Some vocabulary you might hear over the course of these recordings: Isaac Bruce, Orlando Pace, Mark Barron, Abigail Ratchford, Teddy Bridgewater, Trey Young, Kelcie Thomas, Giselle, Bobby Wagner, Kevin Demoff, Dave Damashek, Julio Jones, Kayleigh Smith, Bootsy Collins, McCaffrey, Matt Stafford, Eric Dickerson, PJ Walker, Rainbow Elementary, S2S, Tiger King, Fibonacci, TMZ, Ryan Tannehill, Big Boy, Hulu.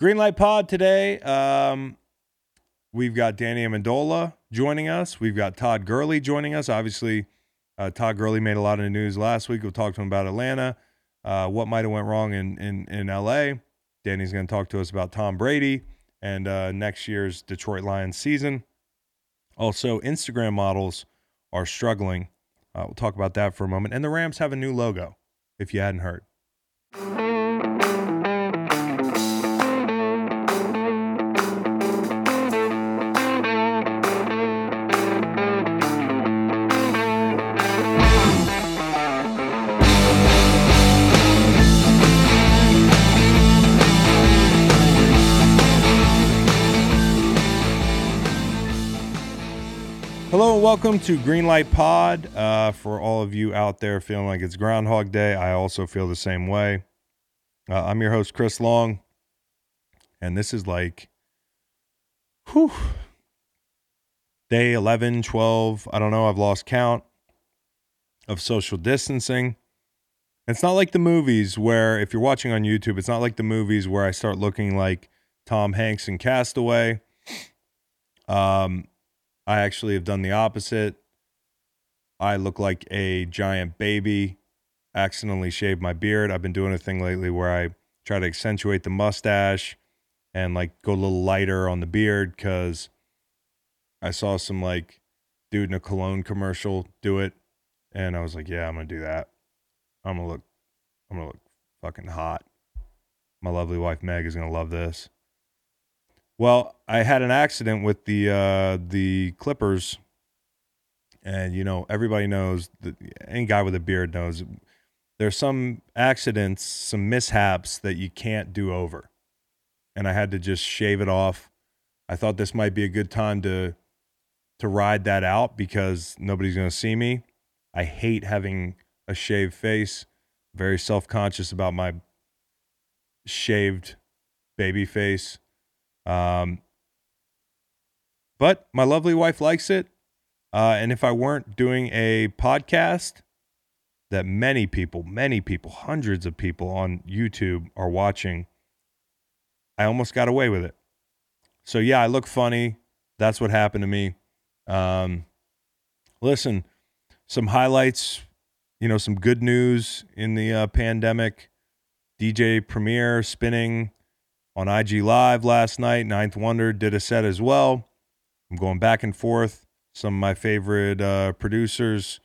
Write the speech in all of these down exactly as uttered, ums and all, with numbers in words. Greenlight Pod today. Um, we've got Danny Amendola joining us. We've got Todd Gurley joining us. Obviously, uh, Todd Gurley made a lot of the news last week. We'll talk to him about Atlanta, uh, what might have went wrong in, in, in L A. Danny's going to talk to us about Tom Brady and uh, next year's Detroit Lions season. Also, Instagram models are struggling. Uh, we'll talk about that for a moment. And the Rams have a new logo, if you hadn't heard. Welcome to Greenlight Pod. Uh, for all of you out there feeling like it's Groundhog Day, I also feel the same way. Uh, I'm your host, Chris Long, and this is like whew, day eleven, twelve, I don't know, I've lost count of social distancing. It's not like the movies where, if you're watching on YouTube, it's not like the movies where I start looking like Tom Hanks in Castaway. Um... I actually have done the opposite. I look like a giant baby. Accidentally shaved my beard. I've been doing a thing lately where I try to accentuate the mustache and like go a little lighter on the beard, because I saw some like dude in a cologne commercial do it, and I was like, yeah, I'm gonna do that. I'm gonna look, I'm gonna look fucking hot. My lovely wife Meg is gonna love this. Well, I had an accident with the uh, the clippers, and, you know, everybody knows, that any guy with a beard knows, there's some accidents, some mishaps that you can't do over, and I had to just shave it off. I thought this might be a good time to to ride that out because nobody's going to see me. I hate having a shaved face. Very self-conscious about my shaved baby face. Um, but my lovely wife likes it. Uh, and if I weren't doing a podcast that many people, many people, hundreds of people on YouTube are watching, I almost got away with it. So yeah, I look funny. That's what happened to me. Um, listen, some highlights, you know, some good news in the uh, pandemic. D J Premier spinning on I G Live last night, ninth Wonder did a set as well. I'm going back and forth. Some of my favorite uh, producers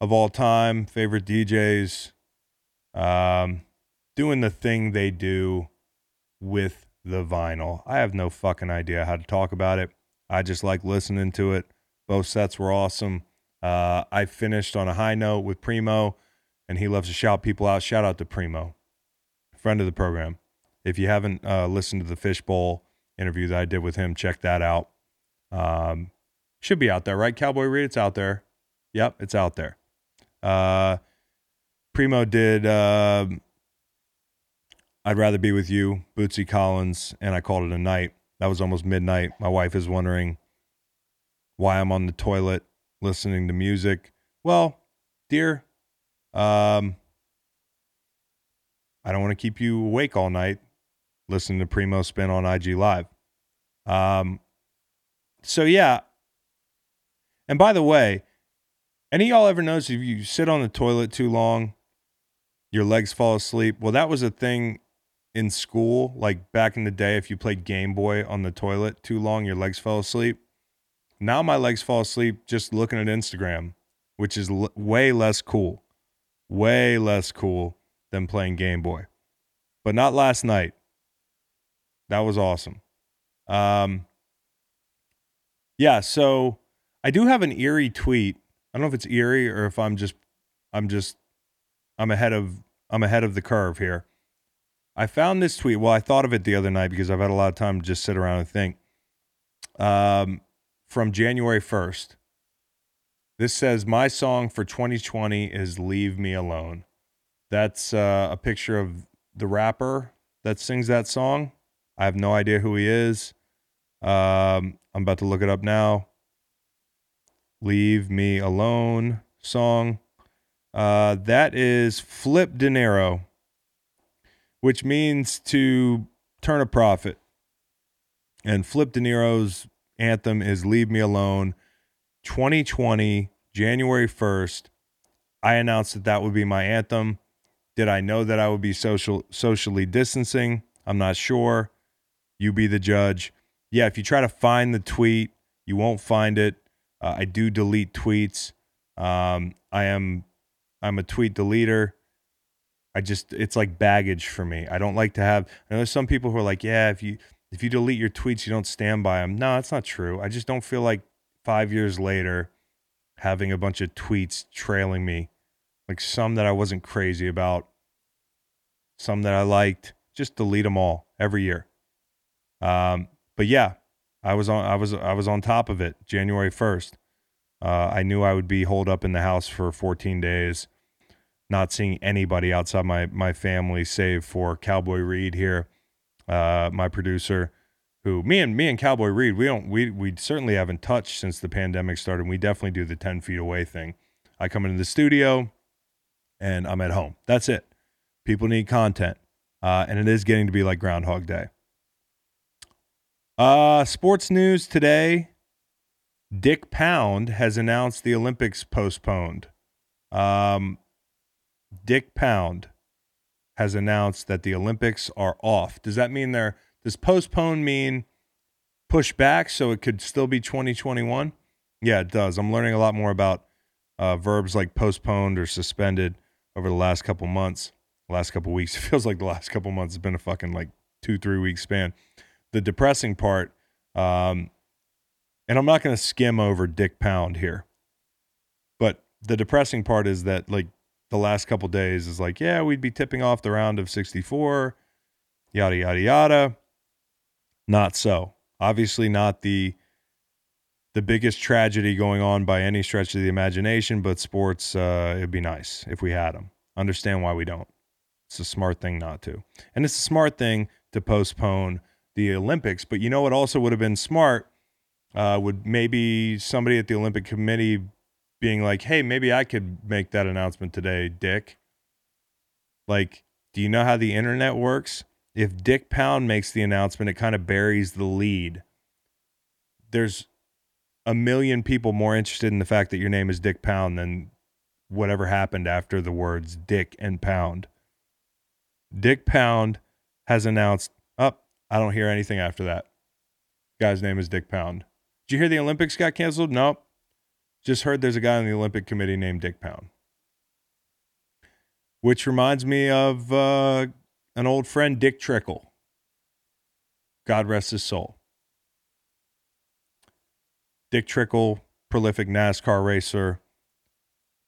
of all time, favorite D Js, um, doing the thing they do with the vinyl. I have no fucking idea how to talk about it. I just like listening to it. Both sets were awesome. Uh, I finished on a high note with Primo, and he loves to shout people out. Shout out to Primo, friend of the program. If you haven't uh, listened to the Fishbowl interview that I did with him, check that out. Um, should be out there, right, Cowboy Reed? It's out there. Yep, it's out there. Uh, Primo did uh, I'd Rather Be With You, Bootsy Collins, and I Called It a Night. That was almost midnight. My wife is wondering why I'm on the toilet listening to music. Well, dear, um, I don't want to keep you awake all night. Listen to Primo spin on I G Live. Um, so, yeah. And by the way, any of y'all ever notice if you sit on the toilet too long, your legs fall asleep? Well, that was a thing in school. Like back in the day, if you played Game Boy on the toilet too long, your legs fell asleep. Now my legs fall asleep just looking at Instagram, which is l- way less cool. Way less cool than playing Game Boy. But not last night. That was awesome. Um, yeah, so I do have an eerie tweet. I don't know if it's eerie or if I'm just, I'm just, I'm ahead of, I'm ahead of the curve here. I found this tweet. Well, I thought of it the other night because I've had a lot of time to just sit around and think. Um, from January first. This says, my song for twenty twenty is Leave Me Alone. That's uh, a picture of the rapper that sings that song. I have no idea who he is. Um, I'm about to look it up now. Leave Me Alone song. Uh, that is Flip De Niro, which means to turn a profit. And Flip De Niro's anthem is Leave Me Alone. twenty twenty, January first, I announced that that would be my anthem. Did I know that I would be social socially distancing? I'm not sure. You be the judge. Yeah, if you try to find the tweet, you won't find it. Uh, I do delete tweets. Um, I am I'm a tweet deleter. I just it's like baggage for me. I don't like to have. I know there's some people who are like, yeah, if you if you delete your tweets, you don't stand by them. No, that's not true. I just don't feel like five years later having a bunch of tweets trailing me, like some that I wasn't crazy about, some that I liked. Just delete them all every year. Um, but yeah, I was on. I was I was on top of it. January first. Uh, I knew I would be holed up in the house for fourteen days, not seeing anybody outside my my family, save for Cowboy Reed here, uh, my producer, who me and me and Cowboy Reed we don't we we certainly haven't touched since the pandemic started. We definitely do the ten feet away thing. I come into the studio, and I'm at home. That's it. People need content, uh, and it is getting to be like Groundhog Day. Uh, sports news today. Dick Pound has announced the Olympics postponed. Um, Dick Pound has announced that the Olympics are off. Does that mean they're, does postpone mean push back so it could still be twenty twenty-one? Yeah, it does. I'm learning a lot more about uh, verbs like postponed or suspended over the last couple months, last couple weeks. It feels like the last couple months has been a fucking like two, three week span. The depressing part, um, and I'm not going to skim over Dick Pound here, but the depressing part is that like the last couple days is like, yeah, we'd be tipping off the round of sixty-four, yada, yada, yada. Not so. Obviously not the the biggest tragedy going on by any stretch of the imagination, but sports, uh, it'd be nice if we had them. Understand why we don't. It's a smart thing not to. And it's a smart thing to postpone the Olympics, but you know what also would have been smart? Uh, would maybe somebody at the Olympic Committee being like, hey, maybe I could make that announcement today, Dick. Like, do you know how the internet works? If Dick Pound makes the announcement, it kind of buries the lead. There's a million people more interested in the fact that your name is Dick Pound than whatever happened after the words Dick and Pound. Dick Pound has announced, oh, I don't hear anything after that. Guy's name is Dick Pound. Did you hear the Olympics got canceled? Nope. Just heard there's a guy on the Olympic Committee named Dick Pound. Which reminds me of uh, an old friend, Dick Trickle. God rest his soul. Dick Trickle, prolific NASCAR racer.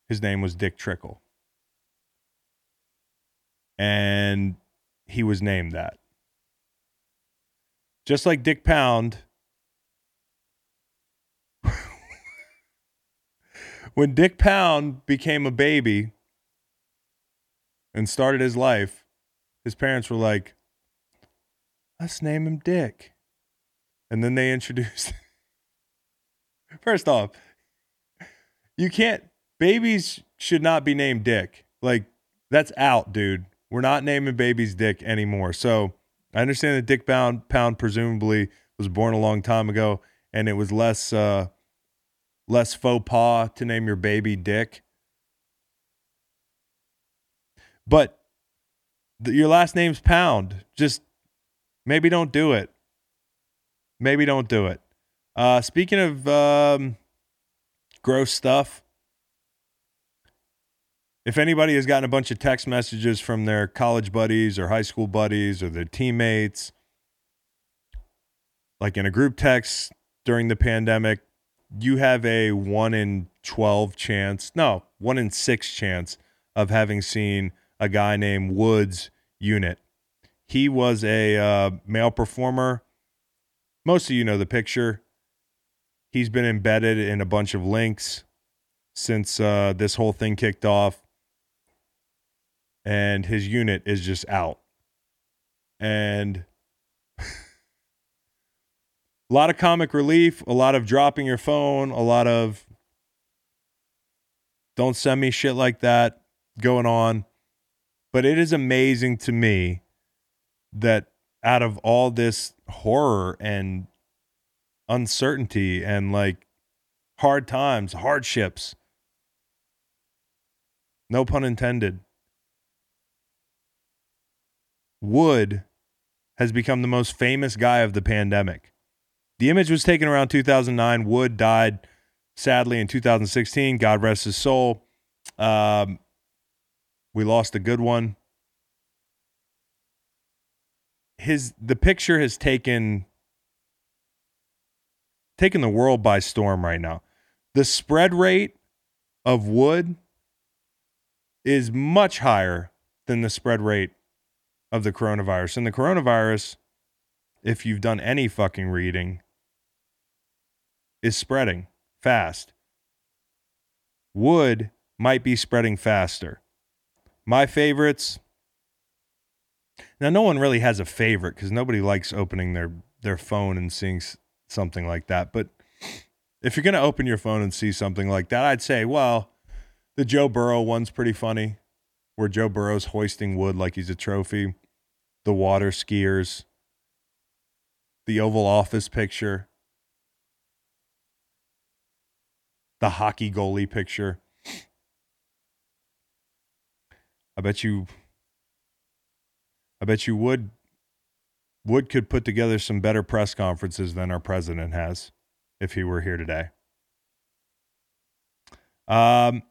His name was Dick Trickle. And he was named that. Just like Dick Pound, when Dick Pound became a baby and started his life, his parents were like, let's name him Dick. And then they introduced, first off, you can't, babies should not be named Dick. Like, that's out, dude. We're not naming babies Dick anymore. So I understand that Dick Pound, Pound presumably was born a long time ago, and it was less uh, less faux pas to name your baby Dick. But th- your last name's Pound. Just maybe don't do it. Maybe don't do it. Uh, speaking of um, gross stuff, if anybody has gotten a bunch of text messages from their college buddies or high school buddies or their teammates, like in a group text during the pandemic, you have a one in twelve chance, no, one in six chance of having seen a guy named Woods Unit. He was a uh, male performer. Most of you know the picture. He's been embedded in a bunch of links since uh, this whole thing kicked off. And his unit is just out. And a lot of comic relief, a lot of dropping your phone, a lot of don't send me shit like that going on. But it is amazing to me that out of all this horror and uncertainty and like hard times, hardships. No pun intended. Wood has become the most famous guy of the pandemic. The image was taken around two thousand nine. Wood died, sadly, in two thousand sixteen. God rest his soul. Um, we lost a good one. His the picture has taken, taken the world by storm right now. The spread rate of Wood is much higher than the spread rate of the coronavirus. And the coronavirus, if you've done any fucking reading, is spreading fast. Wood might be spreading faster. My favorites. Now, no one really has a favorite because nobody likes opening their, their phone and seeing something like that. But if you're going to open your phone and see something like that, I'd say, well, the Joe Burrow one's pretty funny, where Joe Burrow's hoisting Wood like he's a trophy. The water skiers. The Oval Office picture. The hockey goalie picture. I bet you I bet you Wood Wood could put together some better press conferences than our president has if he were here today. Um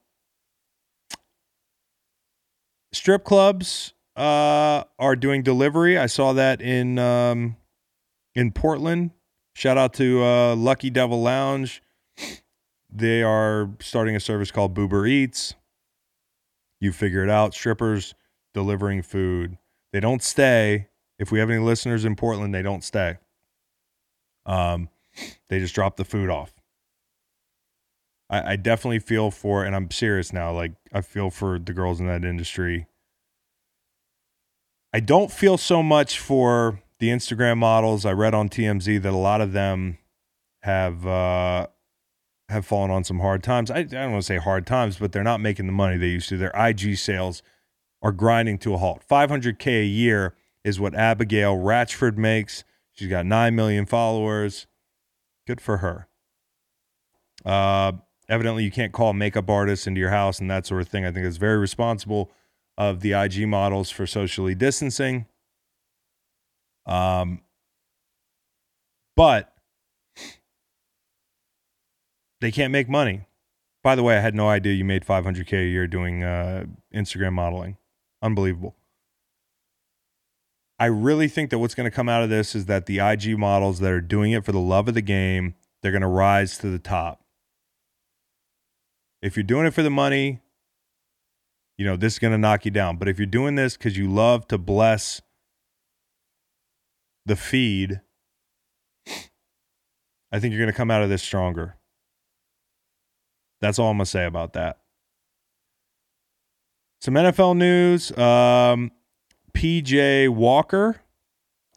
Strip clubs uh, are doing delivery. I saw that in um, in Portland. Shout out to uh, Lucky Devil Lounge. They are starting a service called Boober Eats. You figure it out. Strippers delivering food. They don't stay. If we have any listeners in Portland, they don't stay. Um, they just drop the food off. I definitely feel for, and I'm serious now, like I feel for the girls in that industry. I don't feel so much for the Instagram models. I read on T M Z that a lot of them have uh, have fallen on some hard times. I, I don't want to say hard times, but they're not making the money they used to. Their I G sales are grinding to a halt. five hundred K a year is what Abigail Ratchford makes. She's got nine million followers. Good for her. Uh, Evidently, you can't call makeup artists into your house and that sort of thing. I think it's very responsible of the I G models for socially distancing. Um, but they can't make money. By the way, I had no idea you made five hundred K a year doing uh, Instagram modeling. Unbelievable. I really think that what's going to come out of this is that the I G models that are doing it for the love of the game, they're going to rise to the top. If you're doing it for the money, you know, this is going to knock you down. But if you're doing this because you love to bless the feed, I think you're going to come out of this stronger. That's all I'm going to say about that. Some N F L news. Um, P J Walker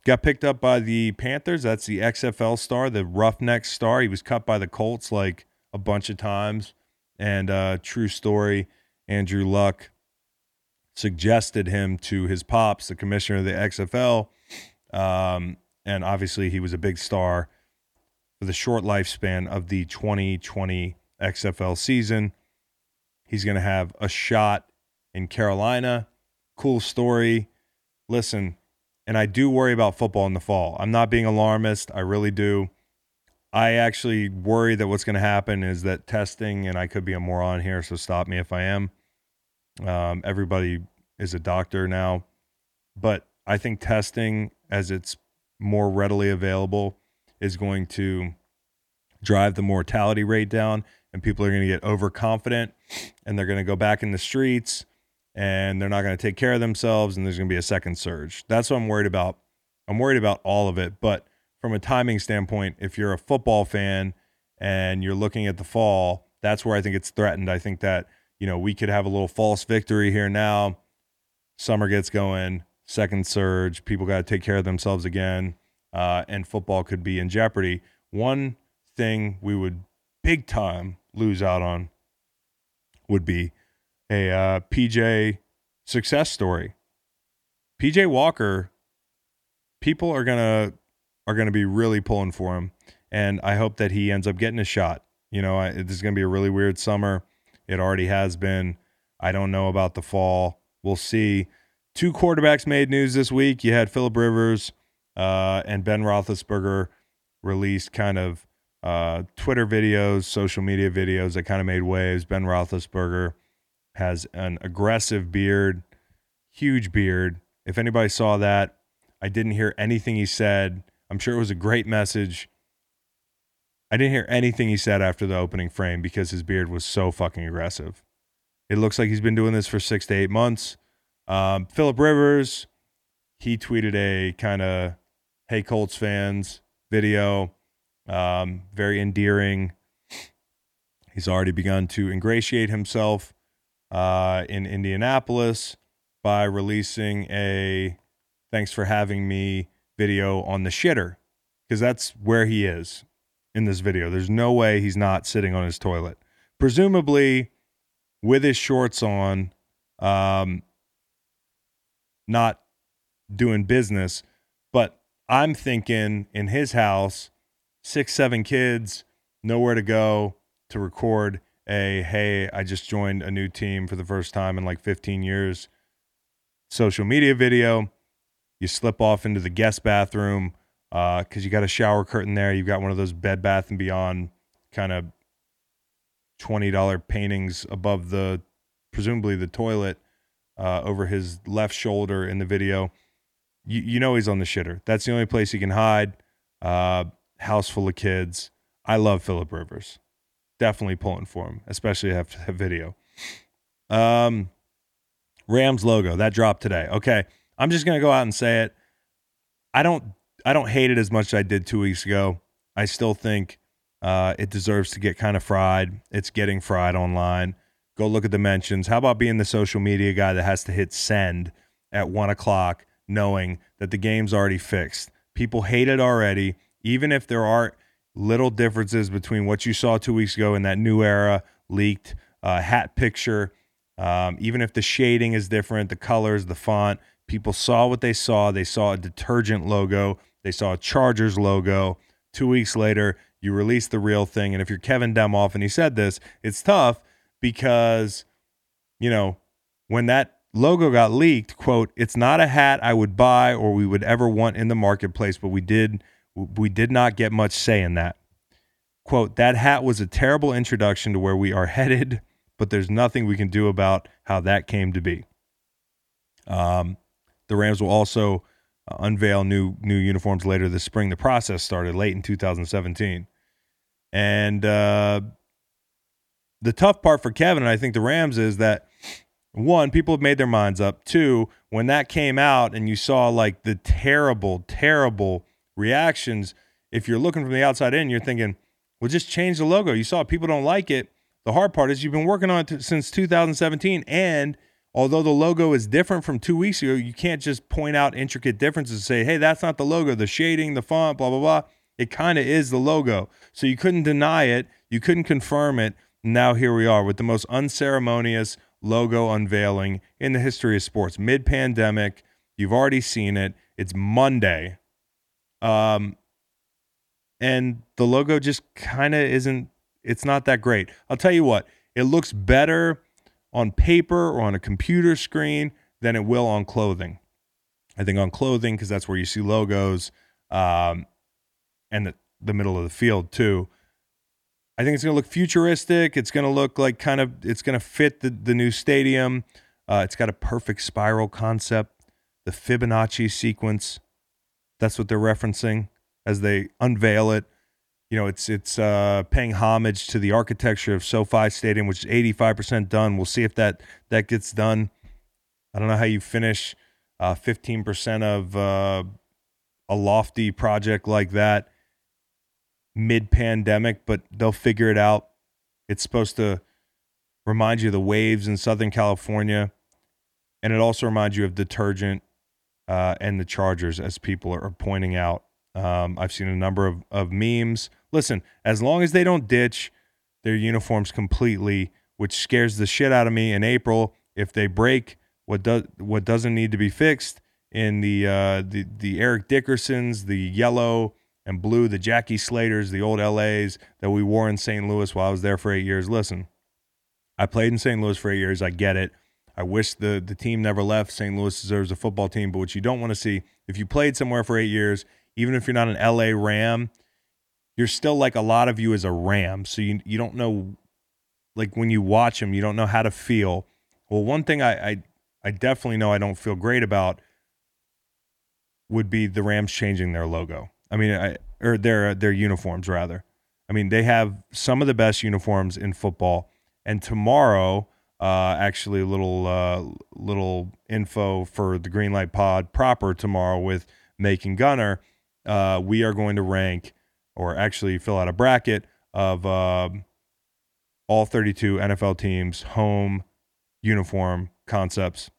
got picked up by the Panthers. That's the X F L star, the Roughnecks star. He was cut by the Colts like a bunch of times. And uh, true story, Andrew Luck suggested him to his pops, the commissioner of the X F L. Um, and obviously he was a big star for the short lifespan of the twenty twenty X F L season. He's going to have a shot in Carolina. Cool story. Listen, and I do worry about football in the fall. I'm not being alarmist. I really do. I actually worry that what's going to happen is that testing, and I could be a moron here, so stop me if I am. Um, everybody is a doctor now. But I think testing, as it's more readily available, is going to drive the mortality rate down, and people are going to get overconfident, and they're going to go back in the streets, and they're not going to take care of themselves, and there's going to be a second surge. That's what I'm worried about. I'm worried about all of it, but from a timing standpoint, if you're a football fan and you're looking at the fall, that's where I think it's threatened. I think that, you know, we could have a little false victory here now. Summer gets going, second surge, people got to take care of themselves again, uh, and football could be in jeopardy. One thing we would big time lose out on would be a uh, P J success story. P J Walker people are gonna are gonna be really pulling for him, and I hope that he ends up getting a shot. You know, I, this is gonna be a really weird summer. It already has been. I don't know about the fall. We'll see. Two quarterbacks made news this week. You had Phillip Rivers uh, and Ben Roethlisberger released kind of uh, Twitter videos, social media videos that kind of made waves. Ben Roethlisberger has an aggressive beard, huge beard. If anybody saw that, I didn't hear anything he said. I'm sure it was a great message. I didn't hear anything he said after the opening frame because his beard was so fucking aggressive. It looks like he's been doing this for six to eight months. Um, Phillip Rivers, he tweeted a kind of "Hey Colts fans" video, um, very endearing. He's already begun to ingratiate himself uh, in Indianapolis by releasing a "Thanks for having me" video on the shitter, because that's where he is in this video. There's no way he's not sitting on his toilet, presumably with his shorts on. Um, not doing business, but I'm thinking in his house, six, seven kids, nowhere to go to record a, hey, I just joined a new team for the first time in like fifteen years, social media video. You slip off into the guest bathroom because uh, you got a shower curtain there. You've got one of those Bed Bath and Beyond kind of twenty dollars paintings above the, presumably the toilet, Uh, over his left shoulder in the video. You, you know he's on the shitter. That's the only place he can hide. Uh, house full of kids. I love Phillip Rivers. Definitely pulling for him, especially after that video. Um, Rams logo, that dropped today. Okay, I'm just going to go out and say it. I don't I don't hate it as much as I did two weeks ago. I still think uh, it deserves to get kind of fried. It's getting fried online. Go look at the mentions. How about being the social media guy that has to hit send at one o'clock knowing that the game's already fixed? People hate it already, even if there are little differences between what you saw two weeks ago and that new era leaked uh, hat picture. Um, even if the shading is different, the colors, the font, people saw what they saw. They saw a detergent logo. They saw a Chargers logo. Two weeks later, you release the real thing. And if you're Kevin Demoff, and he said this, it's tough. Because, you know, when that logo got leaked, quote, it's not a hat I would buy or we would ever want in the marketplace, but we did we did not get much say in that. Quote, that hat was a terrible introduction to where we are headed, but there's nothing we can do about how that came to be. Um, the Rams will also uh, unveil new new uniforms later this spring. The process started late in two thousand seventeen. And uh the tough part for Kevin, and I think the Rams, is that, one, people have made their minds up. Two, when that came out and you saw, like, the terrible, terrible reactions, if you're looking from the outside in, you're thinking, well, just change the logo. You saw people don't like it. The hard part is you've been working on it t- since two thousand seventeen, and although the logo is different from two weeks ago, you can't just point out intricate differences and say, hey, that's not the logo, the shading, the font, blah, blah, blah. It kind of is the logo. So you couldn't deny it. You couldn't confirm it. Now here we are with the most unceremonious logo unveiling in the history of sports. Mid-pandemic, you've already seen it. It's Monday. Um, and the logo just kind of isn't, it's not that great. I'll tell you what, it looks better on paper or on a computer screen than it will on clothing. I think on clothing, because that's where you see logos um, and the, the middle of the field too. I think it's going to look futuristic. It's going to look like kind of, it's going to fit the, the new stadium. Uh, it's got a perfect spiral concept. The Fibonacci sequence, that's what they're referencing as they unveil it. You know, it's it's uh, paying homage to the architecture of SoFi Stadium, which is eighty-five percent done. We'll see if that, that gets done. I don't know how you finish uh, fifteen percent of uh, a lofty project like that mid-pandemic, but they'll figure it out. It's supposed to remind you of the waves in Southern California, and it also reminds you of detergent uh, and the Chargers, as people are pointing out. Um, I've seen a number of, of memes. Listen, as long as they don't ditch their uniforms completely, which scares the shit out of me in April, if they break what, do- what doesn't need to be fixed in the uh, the the Eric Dickersons, the yellow and blue, the Jackie Slaters, the old L As that we wore in Saint Louis while I was there for eight years. Listen, I played in Saint Louis for eight years. I get it. I wish the, the team never left. Saint Louis deserves a football team, but what you don't want to see, if you played somewhere for eight years, even if you're not an L A Ram, you're still like a lot of you is a Ram. So you you don't know, like when you watch them, you don't know how to feel. Well, one thing I I, I definitely know I don't feel great about would be the Rams changing their logo. I mean, I, or their their uniforms rather. I mean, they have some of the best uniforms in football. And tomorrow, uh, actually, a little uh, little info for the Greenlight Pod proper tomorrow with Megan Gunner. Uh, we are going to rank, or actually fill out a bracket of uh, all thirty-two N F L teams' home uniform concepts.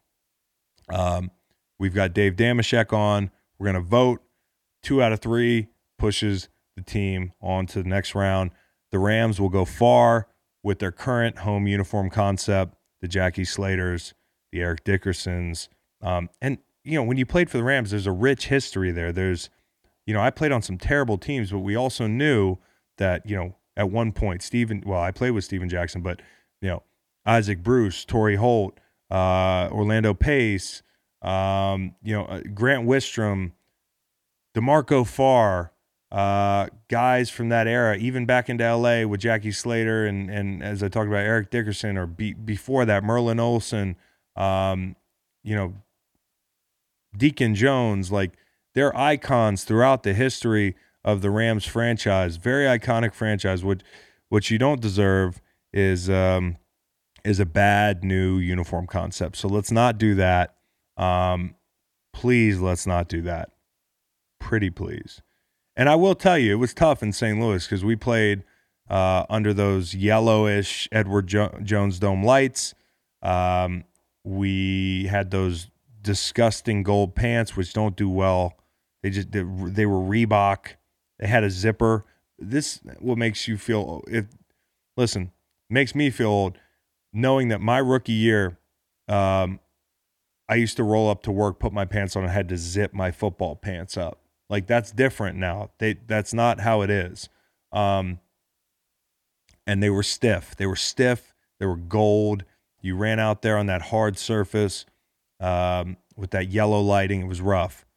Um, we've got Dave Damashek on. We're going to vote. Two out of three pushes the team on to the next round. The Rams will go far with their current home uniform concept, the Jackie Slaters, the Eric Dickersons. Um, and, you know, when you played for the Rams, there's a rich history there. There's, you know, I played on some terrible teams, but we also knew that, you know, at one point, Steven, well, I played with Steven Jackson, but, you know, Isaac Bruce, Torrey Holt, uh, Orlando Pace, um, you know, Grant Wistrom, DeMarco Farr, uh, guys from that era, even back into L A with Jackie Slater and, and as I talked about, Eric Dickerson, or be, before that, Merlin Olsen, um, you know, Deacon Jones, like they're icons throughout the history of the Rams franchise. Very iconic franchise. What, what you don't deserve is um, is a bad new uniform concept. So let's not do that. Um, please, let's not do that. Pretty please. And I will tell you, it was tough in Saint Louis because we played uh, under those yellowish Edward Jo- Jones Dome lights. Um, we had those disgusting gold pants, which don't do well. They just they, they were Reebok. They had a zipper. This what makes you feel old. If listen, makes me feel old knowing that my rookie year, um, I used to roll up to work, put my pants on, and had to zip my football pants up. Like that's different now. They that's not how it is. Um, and they were stiff. They were stiff. They were gold. You ran out there on that hard surface um, with that yellow lighting. It was rough.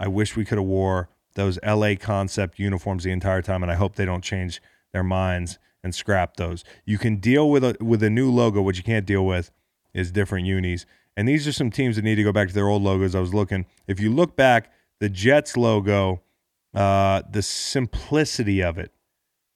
I wish we could have wore those L A concept uniforms the entire time, and I hope they don't change their minds and scrap those. You can deal with a with a new logo. What you can't deal with is different unis. And these are some teams that need to go back to their old logos. I was looking. If you look back, the Jets logo, uh, the simplicity of it,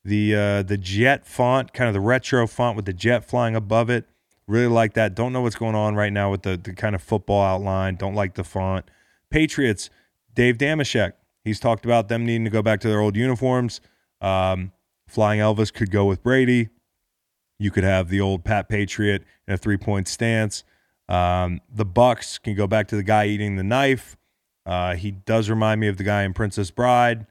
the uh, the jet font, kind of the retro font with the jet flying above it, really like that. Don't know what's going on right now with the, the kind of football outline. Don't like the font. Patriots, Dave Damashek, he's talked about them needing to go back to their old uniforms. Um, Flying Elvis could go with Brady. You could have the old Pat Patriot in a three-point stance. Um, the Bucks can go back to the guy eating the knife. Uh, he does remind me of the guy in Princess Bride.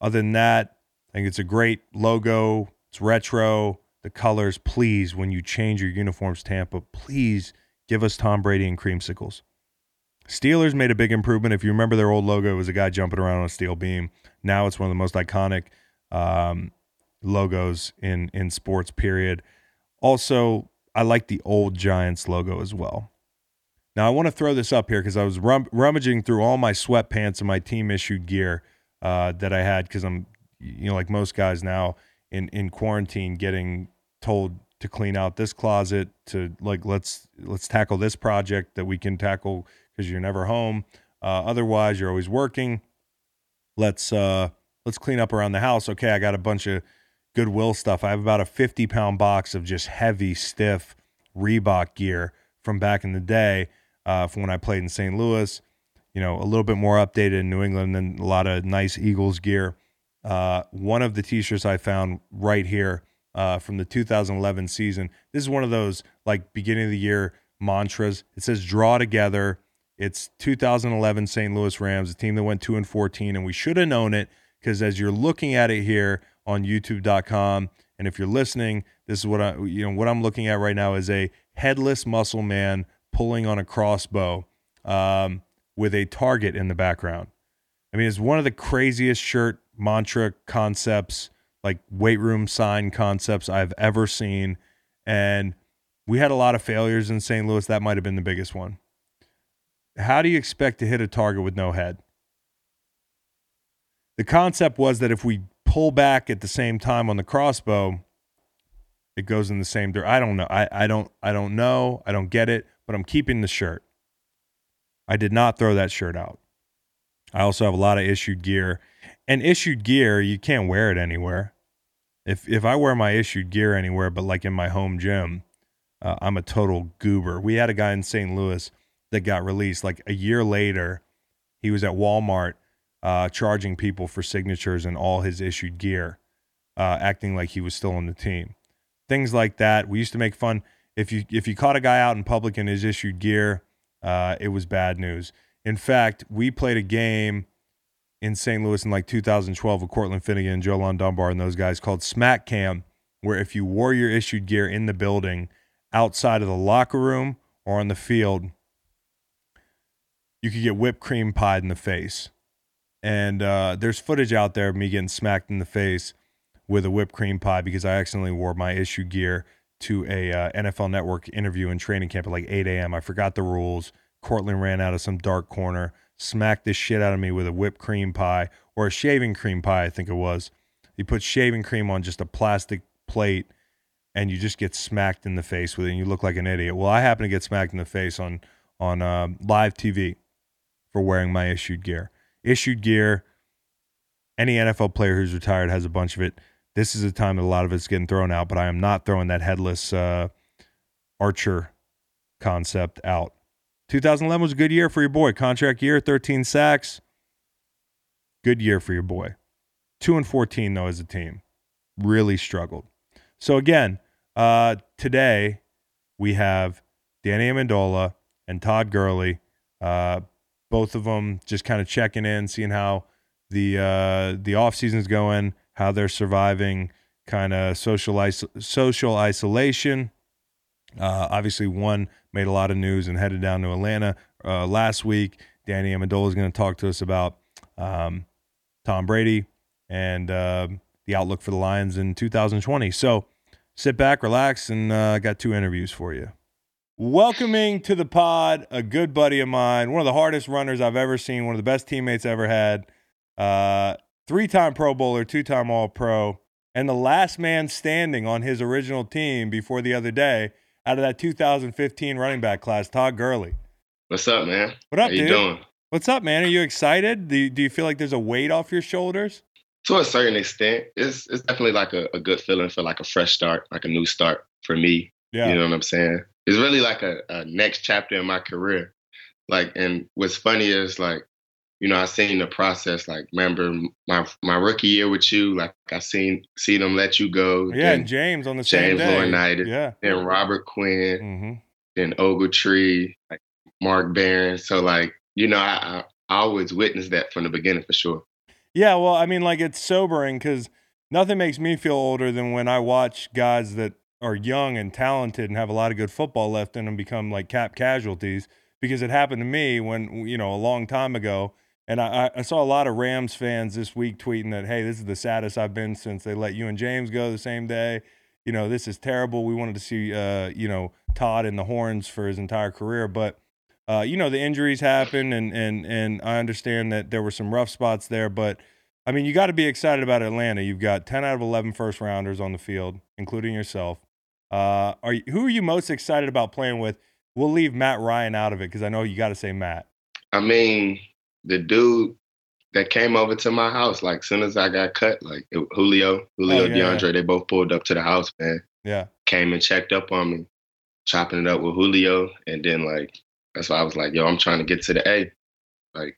Other than that, I think it's a great logo. It's retro. The colors, please, when you change your uniforms, Tampa, please give us Tom Brady and creamsicles. Steelers made a big improvement. If you remember their old logo, it was a guy jumping around on a steel beam. Now it's one of the most iconic um, logos in, in sports, period. Also, I like the old Giants logo as well. Now, I want to throw this up here because I was rum- rummaging through all my sweatpants and my team-issued gear uh, that I had because I'm, you know, like most guys now in, in quarantine getting told to clean out this closet to, like, let's let's tackle this project that we can tackle because you're never home. Uh, otherwise, you're always working. Let's uh, let's clean up around the house. Okay, I got a bunch of Goodwill stuff. I have about a fifty-pound box of just heavy, stiff Reebok gear from back in the day uh, from when I played in Saint Louis. You know, a little bit more updated in New England than a lot of nice Eagles gear. Uh, one of the T-shirts I found right here uh, from the two thousand eleven season. This is one of those, like, beginning of the year mantras. It says, draw together. It's two thousand eleven Saint Louis Rams, a team that went two and fourteen, and we should have known it because as you're looking at it here, on youtube dot com, and if you're listening, this is what I you know what I'm looking at right now is a headless muscle man pulling on a crossbow. Um, with a target in the background. I mean, it's one of the craziest shirt mantra concepts, like weight room sign concepts I've ever seen. And we had a lot of failures in Saint Louis. That might have been the biggest one. How do you expect to hit a target with no head? The concept was that if we pull back at the same time on the crossbow, it goes in the same direction. I don't know. I, I don't I don't know. I don't get it, but I'm keeping the shirt. I did not throw that shirt out. I also have a lot of issued gear. And issued gear, you can't wear it anywhere. If if I wear my issued gear anywhere, but like in my home gym, uh, I'm a total goober. We had a guy in Saint Louis that got released like a year later. He was at Walmart uh, charging people for signatures and all his issued gear, uh, acting like he was still on the team. Things like that. We used to make fun. If you if you caught a guy out in public in his issued gear, uh, it was bad news. In fact, we played a game in Saint Louis in like two thousand twelve with Cortland Finnegan, Jolon Dunbar, and those guys called Smack Cam, where if you wore your issued gear in the building, outside of the locker room or on the field, you could get whipped cream pied in the face. And uh, there's footage out there of me getting smacked in the face with a whipped cream pie because I accidentally wore my issued gear to a uh, N F L Network interview in training camp at like eight a.m. I forgot the rules. Cortland ran out of some dark corner, smacked the shit out of me with a whipped cream pie or a shaving cream pie, I think it was. You put shaving cream on just a plastic plate and you just get smacked in the face with it and you look like an idiot. Well, I happened to get smacked in the face on, on uh, live T V for wearing my issued gear. Issued gear, any N F L player who's retired has a bunch of it. This is a time that a lot of it's getting thrown out, but I am not throwing that headless uh, Archer concept out. twenty eleven was a good year for your boy. Contract year, thirteen sacks. Good year for your boy. two and fourteen, though, as a team. Really struggled. So, again, uh, today we have Danny Amendola and Todd Gurley. Uh, both of them just kind of checking in, seeing how the, uh, the offseason's going, how they're surviving kind of social iso- social isolation. Uh, obviously, one made a lot of news and headed down to Atlanta uh, last week. Danny Amendola is going to talk to us about um, Tom Brady and uh, the outlook for the Lions in two thousand twenty. So sit back, relax, and I uh, got two interviews for you. Welcoming to the pod a good buddy of mine, one of the hardest runners I've ever seen, one of the best teammates I ever had, uh, three-time Pro Bowler, two-time All-Pro, and the last man standing on his original team before the other day out of that two thousand fifteen running back class, Todd Gurley. What's up, man? What up, How you dude? Doing? What's up, man? Are you excited? Do you, do you feel like there's a weight off your shoulders? To a certain extent. It's it's definitely like a, a good feeling for like a fresh start, like a new start for me. Yeah. You know what I'm saying? It's really like a, a next chapter in my career. Like, and what's funny is like, you know, I seen the process. Like, remember my my rookie year with you? Like, I seen see them let you go. Yeah, and James on the James same day. James Laurinaitis. Yeah. Then Robert Quinn. Mm-hmm. Then Ogletree. Like Mark Barron. So, like, you know, I, I always witnessed that from the beginning for sure. Yeah, well, I mean, like, it's sobering because nothing makes me feel older than when I watch guys that are young and talented and have a lot of good football left in them become like cap casualties, because it happened to me when, you know, a long time ago. And I, I saw a lot of Rams fans this week tweeting that, hey, this is the saddest I've been since they let you and James go the same day. You know, this is terrible. We wanted to see, uh, you know, Todd in the horns for his entire career. But, uh, you know, the injuries happen, and, and, and I understand that there were some rough spots there. But, I mean, you got to be excited about Atlanta. You've got ten out of eleven first-rounders on the field, including yourself. Uh, are you, who are you most excited about playing with? We'll leave Matt Ryan out of it because I know you got to say Matt. I mean – the dude that came over to my house, like, soon as I got cut, like, it, Julio, Julio, oh, yeah, DeAndre, yeah. They both pulled up to the house, man. Yeah. Came and checked up on me, chopping it up with Julio. And then, like, that's why I was like, yo, I'm trying to get to the A. Like,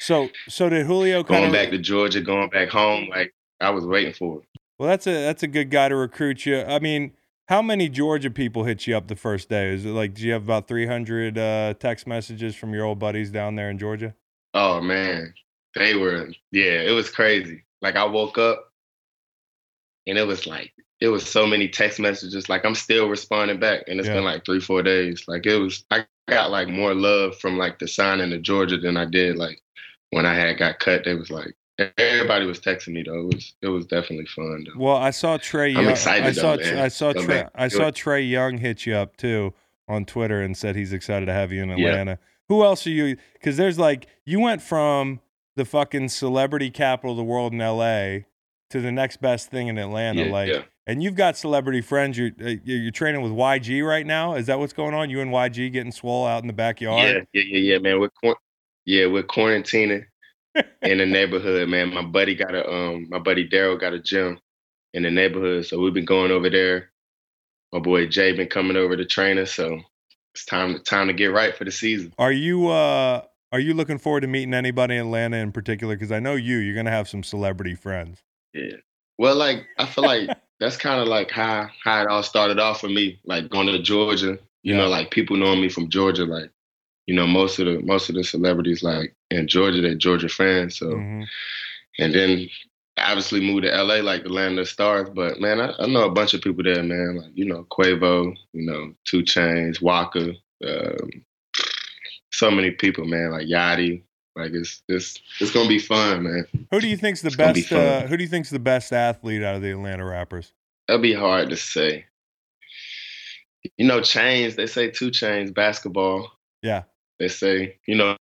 so, so did Julio kind going of, back to Georgia, going back home, like, I was waiting for it. Well, that's a, that's a good guy to recruit you. I mean, how many Georgia people hit you up the first day? Is it like, do you have about three hundred uh, text messages from your old buddies down there in Georgia? Oh, man, they were, yeah, it was crazy. Like, I woke up, and it was like, it was so many text messages. Like, I'm still responding back. And it's yeah. been like three, four days. Like, it was, I got like more love from like the signing to Georgia than I did. Like, when I had got cut, they was like, everybody was texting me though. It was it was definitely fun though. Well, I saw Trey Young. I'm excited I saw though, man. I saw so, Trey man, I saw Trey Young hit you up too on Twitter and said he's excited to have you in Atlanta. Yeah. Who else are you? Because there's like, you went from the fucking celebrity capital of the world in L A to the next best thing in Atlanta. Yeah, like, yeah. And you've got celebrity friends. You're, you're training with Y G right now. Is that what's going on? You and Y G getting swole out in the backyard? Yeah, yeah, yeah, yeah man. We're qu- yeah, we're quarantining in the neighborhood, man. My buddy got a, um, my buddy Daryl got a gym in the neighborhood. So we've been going over there. My boy Jay been coming over to train us. So it's time, time to get right for the season. Are you, uh, are you looking forward to meeting anybody in Atlanta in particular? Because I know you, you're going to have some celebrity friends. Yeah. Well, like, I feel like that's kind of like how, how it all started off for me, like going to Georgia, you yeah. know, like people knowing me from Georgia, like, you know, most of the, most of the celebrities like in Georgia, they're Georgia fans. So, mm-hmm. and then obviously moved to L A, like the land of the stars, but man, I, I know a bunch of people there, man. Like, you know, Quavo, you know, two Chainz, Walker, um, so many people, man, like Yachty. Like, it's, it's, it's going to be fun, man. Who do you think's the it's best, be uh, who do you think's the best athlete out of the Atlanta rappers? That'd be hard to say. You know, Chainz, they say two Chainz, basketball. Yeah. They say, you know,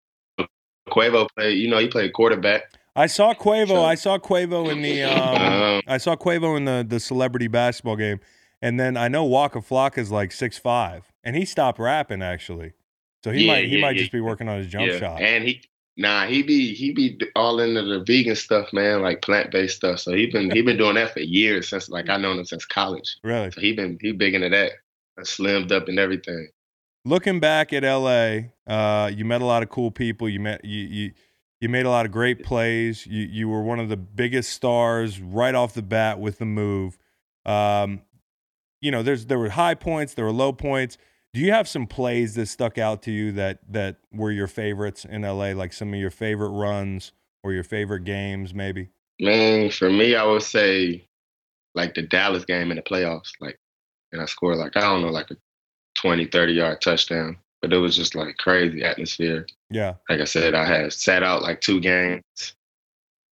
Quavo played, you know, he played quarterback. I saw Quavo. So. I saw Quavo in the, um, um, I saw Quavo in the, the celebrity basketball game. And then I know Waka Flocka is like six five and he stopped rapping actually. So he yeah, might, he yeah, might yeah. just be working on his jump yeah. shot. And he, Nah, he be he be all into the vegan stuff, man, like plant based stuff. So he been he been doing that for years since like I known him since college. Really? So he been he big into that. I slimmed up and everything. Looking back at L A, uh, you met a lot of cool people. You met you you you made a lot of great plays. You you were one of the biggest stars right off the bat with the move. Um, you know, there's there were high points, there were low points. Do you have some plays that stuck out to you that, that were your favorites in L A, like some of your favorite runs or your favorite games maybe? Man, for me, I would say like the Dallas game in the playoffs. Like, and I scored like, I don't know, like a twenty, thirty-yard touchdown. But it was just like crazy atmosphere. Yeah. Like I said, I had sat out like two games,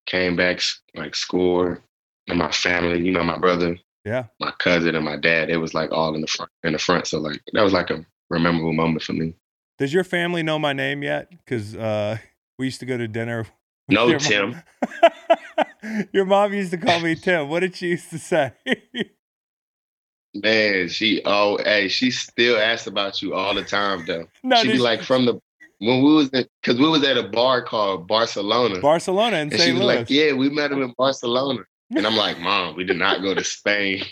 came back, like scored. And my family, you know, my brother. Yeah, my cousin and my dad, it was like all in the front, in the front. So like, that was like a memorable moment for me. Does your family know my name yet? Cause, uh, we used to go to dinner. No, Tim. Mom. Your mom used to call me Tim. What did she used to say? Man, she, oh, hey, she still asks about you all the time though. No, she'd be like from the, when we was, at, cause we was at a bar called Barcelona. Barcelona in Saint Louis. And she was like, yeah, we met him in Barcelona. And I'm like, Mom, we did not go to Spain.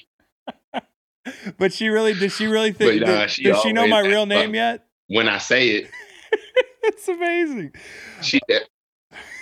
But she really, does she really think, but, uh, that, she does she know my real name yet? When I say it. It's amazing. She,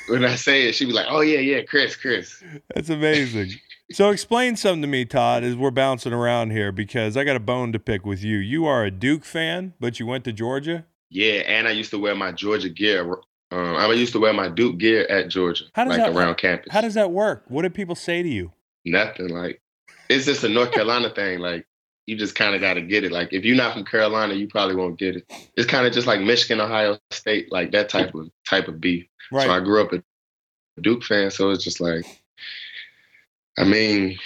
when I say it, she be like, oh yeah, yeah, Chris, Chris. That's amazing. So explain something to me, Todd, as we're bouncing around here, because I got a bone to pick with you. You are a Duke fan, but you went to Georgia? Yeah, and I used to wear my Georgia gear. Um, I used to wear my Duke gear at Georgia, how does like that, around campus. How does that work? What did people say to you? Nothing. Like, it's just a North Carolina thing. Like, you just kind of got to get it. Like, if you're not from Carolina, you probably won't get it. It's kind of just like Michigan, Ohio State, like that type of type of beef. Right. So I grew up a Duke fan, so it's just like, I mean,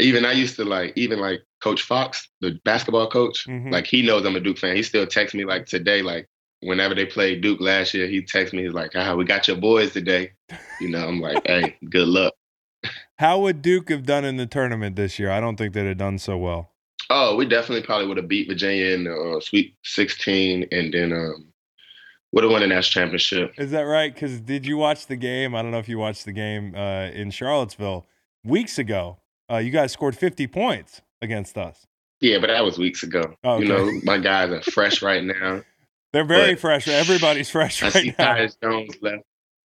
even I used to like, even like Coach Fox, the basketball coach, mm-hmm. like he knows I'm a Duke fan. He still texts me like today, like, whenever they played Duke last year, he texted me. He's like, ah, we got your boys today. You know, I'm like, hey, good luck. How would Duke have done in the tournament this year? I don't think they'd have done so well. Oh, we definitely probably would have beat Virginia in the uh, Sweet sixteen and then um, would have won the national championship. Is that right? Because did you watch the game? I don't know if you watched the game uh, in Charlottesville weeks ago. Uh, you guys scored fifty points against us. Yeah, but that was weeks ago. Oh, okay. You know, my guys are fresh right now. They're very but fresh. Everybody's fresh I right see now. Tyus Jones left.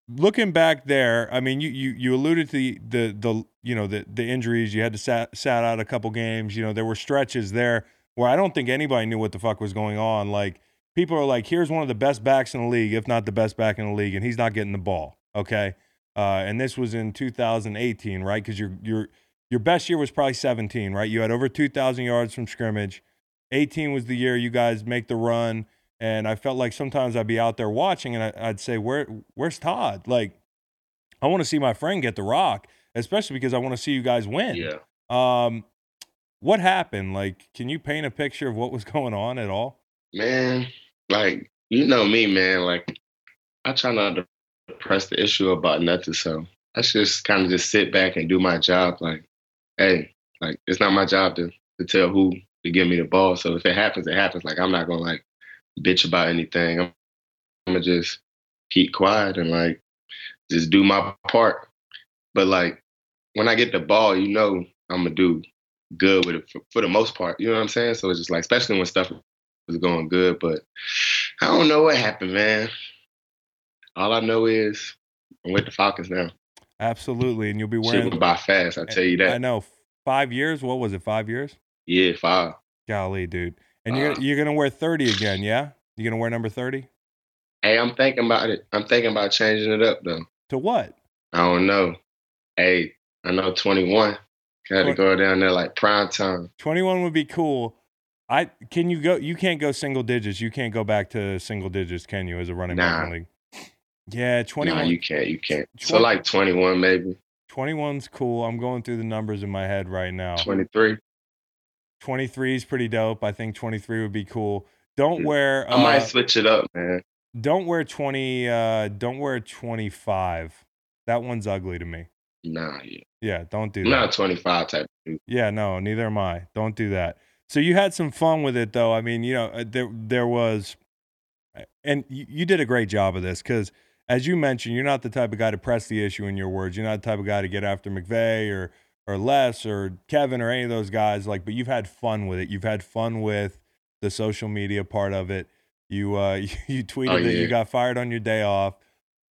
Looking back there, I mean, you you, you alluded to the, the the you know the the injuries. You had to sat sat out a couple games. You know, there were stretches there where I don't think anybody knew what the fuck was going on. Like, people are like, here's one of the best backs in the league, if not the best back in the league, and he's not getting the ball. Okay, uh, and this was in two thousand eighteen, right? Because you're you're your best year was probably seventeen, right? You had over two thousand yards from scrimmage. eighteen was the year you guys make the run. And I felt like sometimes I'd be out there watching and I'd say, Where, where's Todd? Like, I want to see my friend get the rock, especially because I want to see you guys win. Yeah. Um, what happened? Like, can you paint a picture of what was going on at all? Man, like, you know me, man. Like, I try not to press the issue about nothing. So I just kind of just sit back and do my job. Like, hey, like, it's not my job to, to tell who to give me the ball. So if it happens, it happens. Like, I'm not going to, like, bitch about anything. I'm, I'm going to just keep quiet and, like, just do my part. But, like, when I get the ball, you know I'm going to do good with it for, for the most part. You know what I'm saying? So it's just, like, especially when stuff was going good. But I don't know what happened, man. All I know is I'm with the Falcons now. Absolutely. And you'll be wearing... Shit went by fast, I'll tell you that. I know. Five years? What was it, five years? Yeah, five. Golly, dude. And uh, you're, you're going to wear thirty again, yeah? You're going to wear number thirty? Hey, I'm thinking about it. I'm thinking about changing it up, though. To what? I don't know. Hey, I know twenty-one. Got to go down there like prime time. twenty-one would be cool. I Can you go... You can't go single digits. You can't go back to single digits, can you, as a running back in the league? Yeah, twenty-one. No, you can't. You can't. twenty, so like twenty-one, maybe. twenty-one's cool. I'm going through the numbers in my head right now. twenty-three. twenty-three is pretty dope. I think twenty-three would be cool. Don't wear. Uh, I might switch it up, man. Don't wear twenty. Uh, don't wear twenty-five. That one's ugly to me. Nah. Yeah. Yeah. Don't do I'm that. Not a twenty-five type of dude. Yeah. No. Neither am I. Don't do that. So you had some fun with it, though. I mean, you know, there there was, and you, you did a great job of this because, as you mentioned, you're not the type of guy to press the issue in your words. You're not the type of guy to get after McVay or or Les or Kevin or any of those guys. Like, but you've had fun with it. You've had fun with the social media part of it. You uh, you, you tweeted oh, yeah. that you got fired on your day off.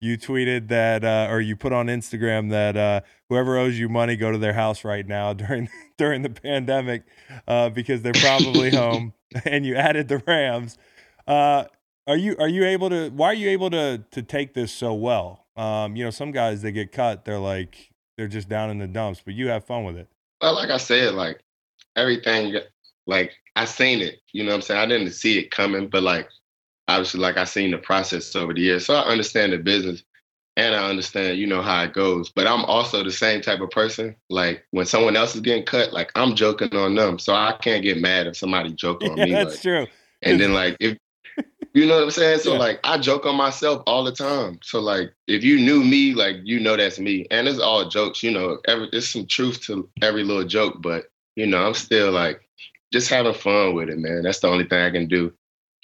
You tweeted that, uh, or you put on Instagram that uh, whoever owes you money, go to their house right now during during the pandemic uh, because they're probably home. And you added the Rams. Uh, Are you are you able to? Why are you able to to take this so well? Um, you know, some guys they get cut, they're like they're just down in the dumps. But you have fun with it. Well, like I said, like everything, like I seen it. You know what I'm saying? I didn't see it coming, but like obviously, like I seen the process over the years, so I understand the business and I understand you know how it goes. But I'm also the same type of person. Like when someone else is getting cut, like I'm joking on them, so I can't get mad if somebody joke on yeah, me. That's like, true. And then like if. You know what I'm saying? So, yeah. like, I joke on myself all the time. So, like, if you knew me, like, you know that's me. And it's all jokes, you know. Every, there's some truth to every little joke. But, you know, I'm still, like, just having fun with it, man. That's the only thing I can do.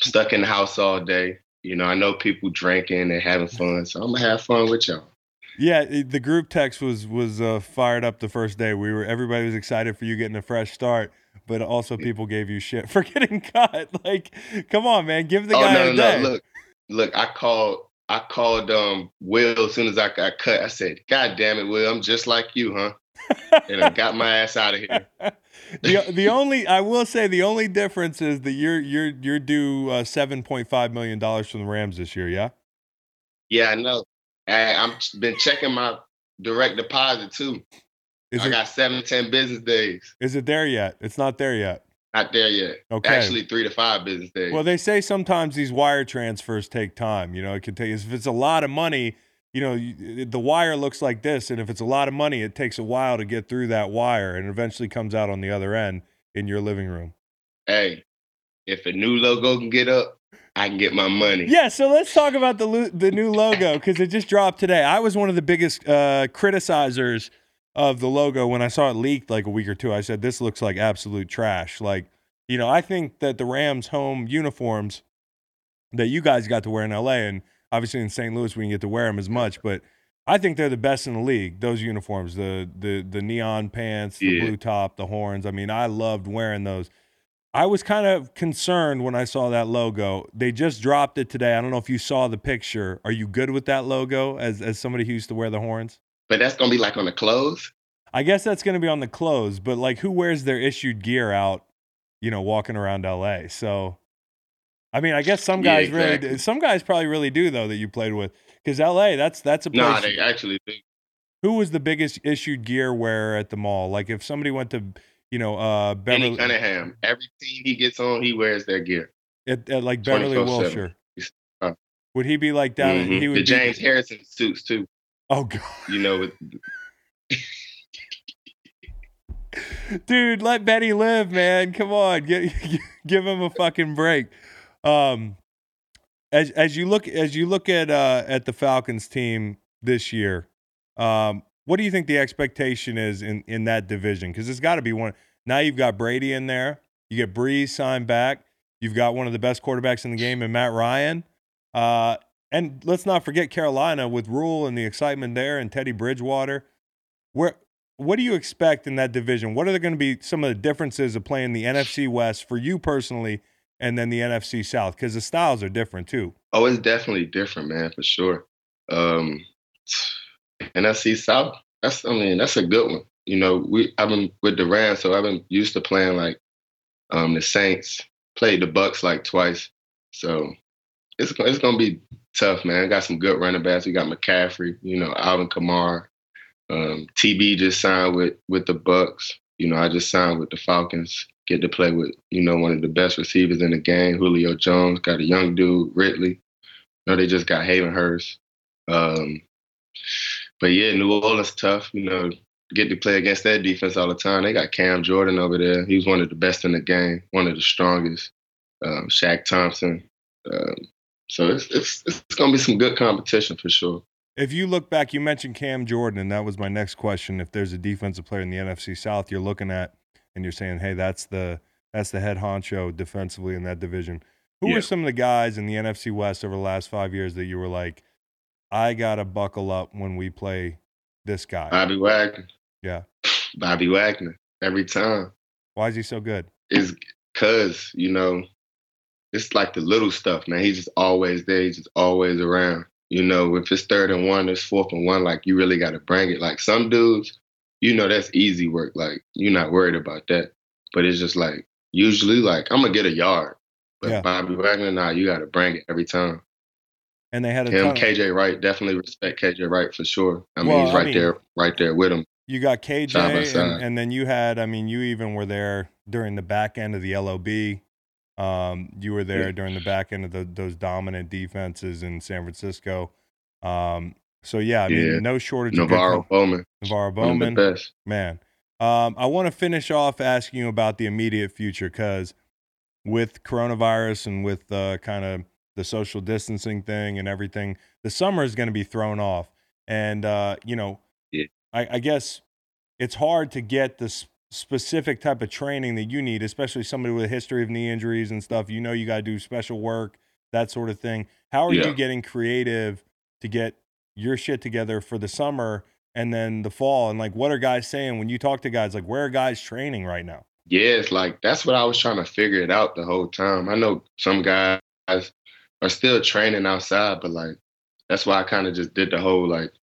Stuck in the house all day. You know, I know people drinking and having fun. So, I'm going to have fun with y'all. Yeah, the group text was was uh, fired up the first day. We were everybody was excited for you getting a fresh start. But also people gave you shit for getting cut. Like, come on, man. Give the oh, guy no, no, a day. No. Look, look, I called I called um, Will as soon as I got cut. I said, God damn it, Will, I'm just like you, huh? And I got my ass out of here. the the only I will say the only difference is that you're you're you're due uh, seven point five million dollars from the Rams this year, yeah? Yeah, I know. I I'm been checking my direct deposit too. Is I it, got seven, ten business days. Is it there yet? It's not there yet. Not there yet. Okay. Actually, three to five business days. Well, they say sometimes these wire transfers take time. You know, it can take, if it's a lot of money, you know, the wire looks like this. And if it's a lot of money, it takes a while to get through that wire and eventually comes out on the other end in your living room. Hey, if a new logo can get up, I can get my money. Yeah, so let's talk about the, the new logo because it just dropped today. I was one of the biggest uh, criticizers of the logo when I saw it leaked like a week or two. I said, this looks like absolute trash. Like, you know, I think that the Rams home uniforms that you guys got to wear in L A, and obviously in Saint Louis we didn't get to wear them as much, but I think they're the best in the league, those uniforms, the the the neon pants, the yeah. blue top, the horns. I mean, I loved wearing those. I was kind of concerned when I saw that logo. They just dropped it today. I don't know if you saw the picture. Are you good with that logo as as somebody who used to wear the horns? But that's going to be like on the clothes? I guess that's going to be on the clothes, but like who wears their issued gear out, you know, walking around L A? So, I mean, I guess some guys yeah, exactly. really, some guys probably really do though that you played with because L A, that's, that's a place. No, nah, they actually do. who was the biggest issued gear wearer at the mall? Like if somebody went to, you know, uh, Beverly Cunningham, every team he gets on, he wears their gear. At, at like Beverly Wilshire. Uh, would he be like that? Mm-hmm. He would the James be... Harrison suits too. Oh God. You know, with... Dude, let Betty live, man. Come on, give, give him a fucking break. Um, as as you look as you look at uh, at the Falcons team this year, um, what do you think the expectation is in, in that division? Because it's got to be one. Now you've got Brady in there. You get Breeze signed back. You've got one of the best quarterbacks in the game in Matt Ryan. Uh, and let's not forget Carolina with Rule and the excitement there and Teddy Bridgewater. Where What do you expect in that division? What are going to be some of the differences of playing the N F C West for you personally and then the N F C South? Because the styles are different too. Oh, it's definitely different, man, for sure. Um, N F C South, that's, I mean, that's a good one. You know, we I've been with the Rams, so I've been used to playing like um, the Saints, played the Bucks like twice. So it's, it's going to be tough, man. We got some good running backs. We got McCaffrey, you know, Alvin Kamara. Um, T B just signed with, with the Bucks. You know, I just signed with the Falcons. Get to play with, you know, one of the best receivers in the game, Julio Jones. Got a young dude, Ridley. No, they just got Haydenhurst. Um, but yeah, New Orleans tough. You know, get to play against that defense all the time. They got Cam Jordan over there. He was one of the best in the game, one of the strongest. Um, Shaq Thompson. Um, so it's it's it's gonna be some good competition for sure. If you look back, you mentioned Cam Jordan, and that was my next question. If there's a defensive player in the N F C South you're looking at and you're saying, hey, that's the that's the head honcho defensively in that division, who yeah. are some of the guys in the N F C West over the last five years that you were like, I got to buckle up when we play this guy? Bobby Wagner. Yeah. Bobby Wagner, every time. Why is he so good? It's because, you know, it's like the little stuff, man. He's just always there. He's just always around. You know, if it's third and one, it's fourth and one, like, you really got to bring it. Like, some dudes, you know, that's easy work. Like, you're not worried about that. But it's just, like, usually, like, I'm going to get a yard. But yeah. Bobby Wagner, nah, you got to bring it every time. And they had a Him, ton- K J Wright, definitely respect K J Wright for sure. I mean, well, he's right I mean, there right there with him. You got K J, side by side. And, and then you had, I mean, you even were there during the back end of the L O B. Um, you were there during the back end of the, those dominant defenses in San Francisco. Um, so yeah, I mean, yeah. no shortage of Navarro Bowman. Navarro Bowman, the best. Man. Um, I want to finish off asking you about the immediate future, because with coronavirus and with uh, kind of the social distancing thing and everything, the summer is going to be thrown off. And uh, you know, yeah. I, I guess it's hard to get this specific type of training that you need, especially somebody with a history of knee injuries and stuff. You know, you got to do special work, that sort of thing. How are yeah. you getting creative to get your shit together for the summer and then the fall? And like, what are guys saying when you talk to guys? Like, where are guys training right now? Yeah, it's like, that's what I was trying to figure it out the whole time. I know some guys are still training outside, but like, that's why I kind of just did the whole like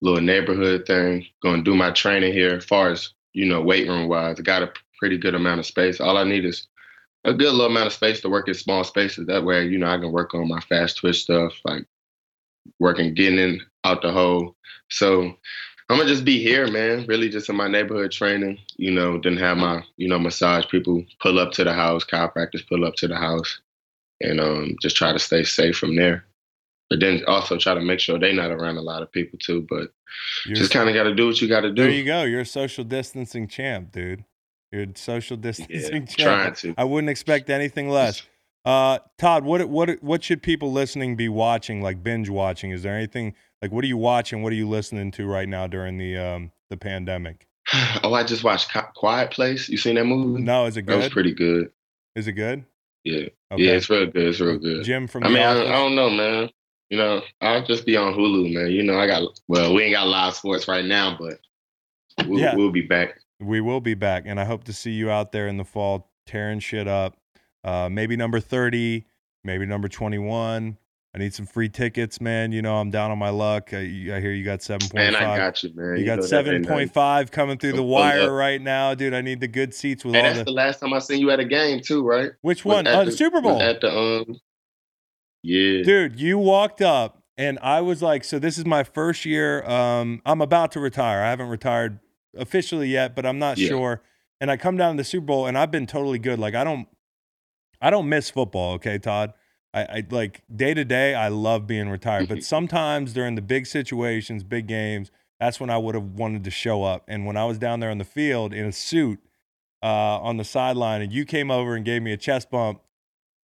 little neighborhood thing, going to do my training here as far as, you know, weight room wise. I got a pretty good amount of space. All I need is a good little amount of space to work in small spaces. That way, you know, I can work on my fast twitch stuff, like working, getting in, out the hole. So I'm going to just be here, man, really just in my neighborhood training, you know, then have my, you know, massage people pull up to the house, chiropractors pull up to the house, and um, just try to stay safe from there. But then also try to make sure they're not around a lot of people too. But You're just kind of got to do what you got to do. There you go. You're a social distancing champ, dude. You're a social distancing yeah, champ. Trying to. I wouldn't expect anything less. Uh, Todd, what what what should people listening be watching, like binge watching? Is there anything, like what are you watching? What are you listening to right now during the um, the pandemic? Oh, I just watched Quiet Place. You seen that movie? No, is it good? That was pretty good. Is it good? Yeah. Okay. Yeah, it's real good. It's real good. Jim from I the mean, I, I don't know, man. You know, I'll just be on Hulu, man. You know, I got, well, we ain't got live sports right now, but we'll, yeah. we'll be back. We will be back. And I hope to see you out there in the fall tearing shit up. Uh, maybe number thirty, maybe number twenty-one. I need some free tickets, man. You know, I'm down on my luck. I, I hear you got seven point five. Man, I got you, man. You, you got seven point five coming through the wire right now. Dude, I need the good seats. With hey, all that's the... the last time I seen you at a game, too, right? Which one? Uh, the Super Bowl. At the, um... Yeah. Dude, you walked up And I was like, so this is my first year. Um, I'm about to retire. I haven't retired officially yet, but I'm not yeah. sure. And I come down to the Super Bowl, and I've been totally good. Like, I don't, I don't miss football. Okay, Todd. I, I like day to day. I love being retired, but sometimes during the big situations, big games, that's when I would have wanted to show up. And when I was down there on the field in a suit uh, on the sideline, and you came over and gave me a chest bump,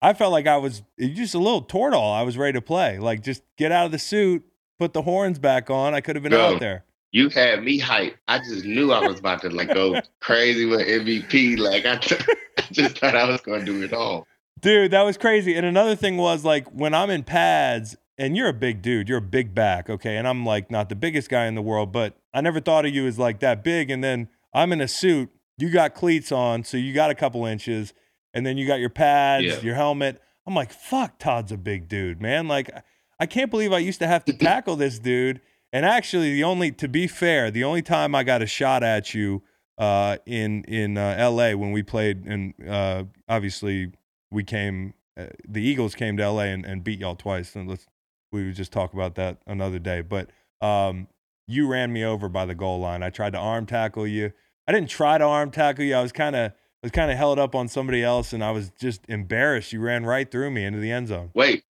I felt like I was just a little tortall. I was ready to play. Like, just get out of the suit, put the horns back on. I could have been Bro, out there. You had me hyped. I just knew I was about to like go crazy with M V P. Like I, t- I just thought I was going to do it all. Dude, that was crazy. And another thing was, like, when I'm in pads, and you're a big dude, you're a big back, okay? And I'm, like, not the biggest guy in the world, but I never thought of you as, like, that big. And then I'm in a suit. You got cleats on, so you got a couple inches. And then you got your pads, yeah. your helmet. I'm like, fuck, Todd's a big dude, man. Like, I can't believe I used to have to tackle this dude. And actually, the only, to be fair, the only time I got a shot at you uh, in, in uh, L A when we played, and uh, obviously we came, uh, the Eagles came to L A and, and beat y'all twice. And let's, we would just talk about that another day. But um, you ran me over by the goal line. I tried to arm tackle you. I didn't try to arm tackle you. I was kind of I was kind of held up on somebody else, and I was just embarrassed. You ran right through me into the end zone. Wait,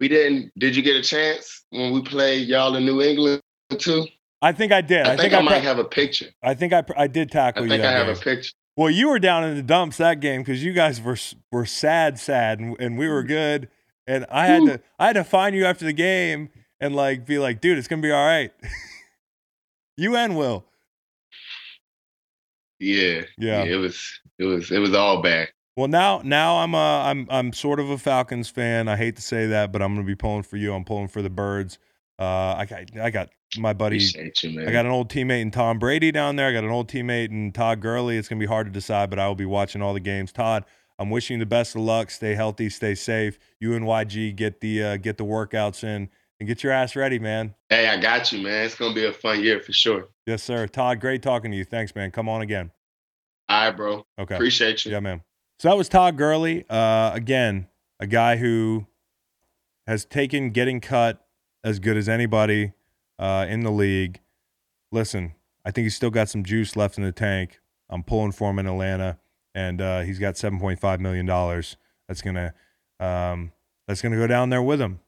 we didn't. Did you get a chance when we played y'all in New England too? I think I did. I, I think, think I, I might pro- have a picture. I think I I did tackle you. I think you I have game. a picture. Well, you were down in the dumps that game because you guys were were sad, sad, and, and we were good. And I had Ooh. to I had to find you after the game and like be like, dude, it's gonna be all right. You and Will. Yeah, yeah, yeah, it was, it was, it was all bad. Well, now, now I'm, uh, I'm, I'm sort of a Falcons fan. I hate to say that, but I'm gonna be pulling for you. I'm pulling for the birds. Uh, I got, I got my buddy. Appreciate you, man. I got an old teammate in Tom Brady down there. I got an old teammate in Todd Gurley. It's gonna be hard to decide, but I will be watching all the games. Todd, I'm wishing you the best of luck. Stay healthy, stay safe. You and Y G get the, uh, get the workouts in. And get your ass ready, man. Hey, I got you, man. It's going to be a fun year for sure. Yes, sir. Todd, great talking to you. Thanks, man. Come on again. All right, bro. Okay. Appreciate you. Yeah, man. So that was Todd Gurley. Uh, again, a guy who has taken getting cut as good as anybody uh, in the league. Listen, I think he's still got some juice left in the tank. I'm pulling for him in Atlanta, and uh, he's got seven point five million dollars. That's going to um, that's gonna go down there with him.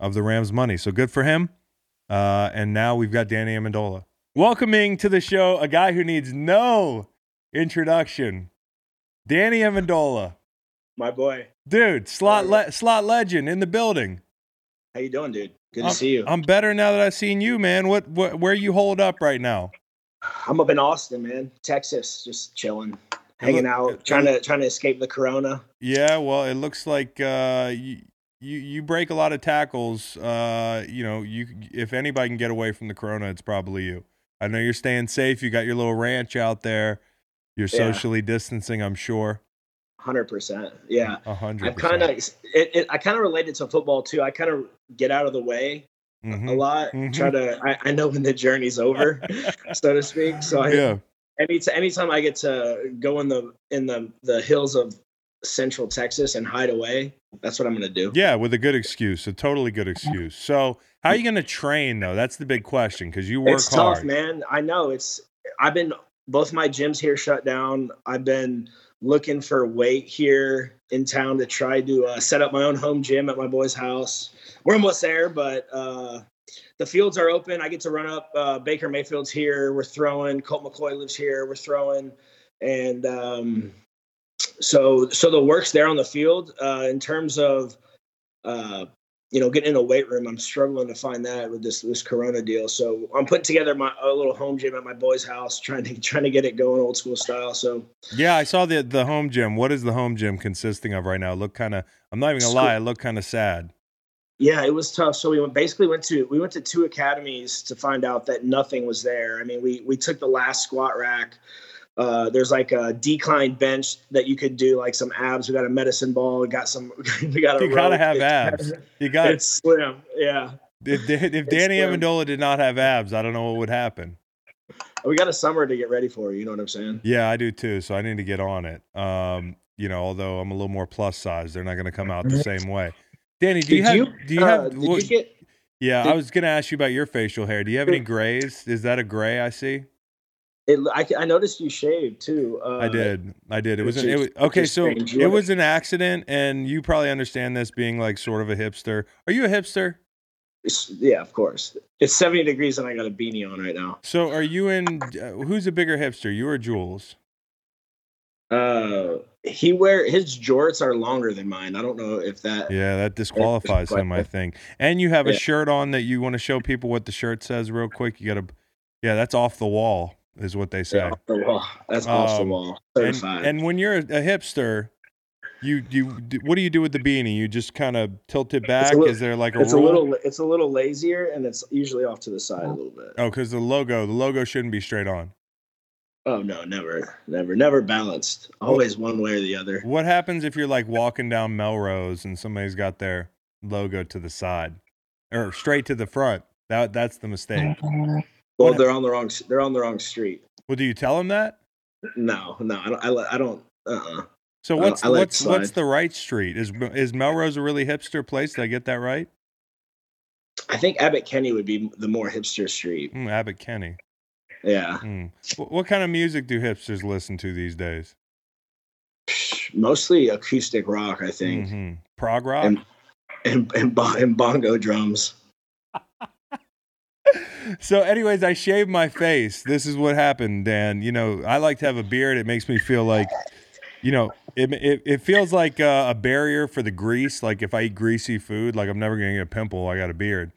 Of the Rams' money. So good for him. Uh, and now we've got Danny Amendola. Welcoming to the show a guy who needs no introduction. Danny Amendola. My boy. Dude, slot le- slot legend in the building. How you doing, dude? Good I'm, to see you. I'm better now that I've seen you, man. What, what where you hold up right now? I'm up in Austin, man. Texas, just chilling. Hanging look, out, trying to trying to escape the corona. Yeah, well, it looks like uh you, You you break a lot of tackles. Uh, you know, you if anybody can get away from the corona, it's probably you. I know you're staying safe. You got your little ranch out there. You're yeah. socially distancing, I'm sure. one hundred percent. Yeah. one hundred percent. I've kinda, it, it, I kind of related to football, too. I kind of get out of the way mm-hmm. a lot. Mm-hmm. Try to. I, I know when the journey's over, so to speak. So I, yeah. any anytime I get to go in the in the, the hills of Central Texas and hide away, that's what I'm gonna do. Yeah, with a good excuse, a totally good excuse. So how are you gonna train though? That's the big question, because you work it's hard. Tough, man. I know it's I've been both my gyms here shut down. I've been looking for weight here in town to try to uh, set up my own home gym at my boy's house. We're almost there, but uh the fields are open. I get to run up uh Baker Mayfield's here, we're throwing, Colt McCoy lives here, we're throwing, and um So, so the work's there on the field. Uh, in terms of, uh, you know, getting in a weight room, I'm struggling to find that with this this Corona deal. So I'm putting together my a little home gym at my boy's house, trying to trying to get it going old school style. So yeah, I saw the the home gym. What is the home gym consisting of right now? It looked kind of. I'm not even gonna lie. It looked kind of sad. Yeah, it was tough. So we went, basically went to we went to two academies to find out that nothing was there. I mean, we we took the last squat rack. Uh, there's like a decline bench that you could do like some abs. We got a medicine ball. We got some. We got a. You gotta have abs. You got. It's slim. Yeah. If, if Danny Amendola did not have abs, I don't know what would happen. We got a summer to get ready for. You know what I'm saying? Yeah, I do too. So I need to get on it. Um, you know, although I'm a little more plus size, they're not going to come out the same way. Danny, do you have? Do you have? Did you get? Yeah, it, I was going to ask you about your facial hair. Do you have any grays? Is that a gray I see? It, I, I noticed you shaved too. Uh, I did. I did. It was an, it was okay. So it was an accident, and you probably understand this being like sort of a hipster. Are you a hipster? It's, yeah, of course. It's seventy degrees, and I got a beanie on right now. So are you in? Uh, who's a bigger hipster, you or Jules? Uh, he wear his jorts are longer than mine. I don't know if that. Yeah, that disqualifies him, I think. And you have a yeah. shirt on that you want to show people what the shirt says real quick. You got to. Yeah, that's off the wall. Is what they say. Yeah, off the wall. That's um, off the wall. And, and when you're a hipster, you you do, what do you do with the beanie? You just kind of tilt it back. Little, Is there like a? It's rule? a little. It's a little lazier, and it's usually off to the side a little bit. Oh, because the logo, the logo shouldn't be straight on. Oh no, never, never, never balanced. Always one way or the other. What happens if you're like walking down Melrose and somebody's got their logo to the side or straight to the front? That that's the mistake. Well, they're on the wrong. They're on the wrong street. Well, do you tell them that? No, no, I don't. I, I don't. Uh. Uh-uh. So what's I, I what's what's the right street? Is is Melrose a really hipster place? Did I get that right? I think Abbott Kenny would be the more hipster street. Mm, Abbott Kenny. Yeah. Mm. What, what kind of music do hipsters listen to these days? Mostly acoustic rock, I think. Mm-hmm. Prog rock and and, and, and bongo drums. So anyways, I shaved my face. This is what happened, Dan. You know, I like to have a beard. It makes me feel like, you know, it it, it feels like uh, a barrier for the grease. Like if I eat greasy food, like I'm never going to get a pimple. I got a beard.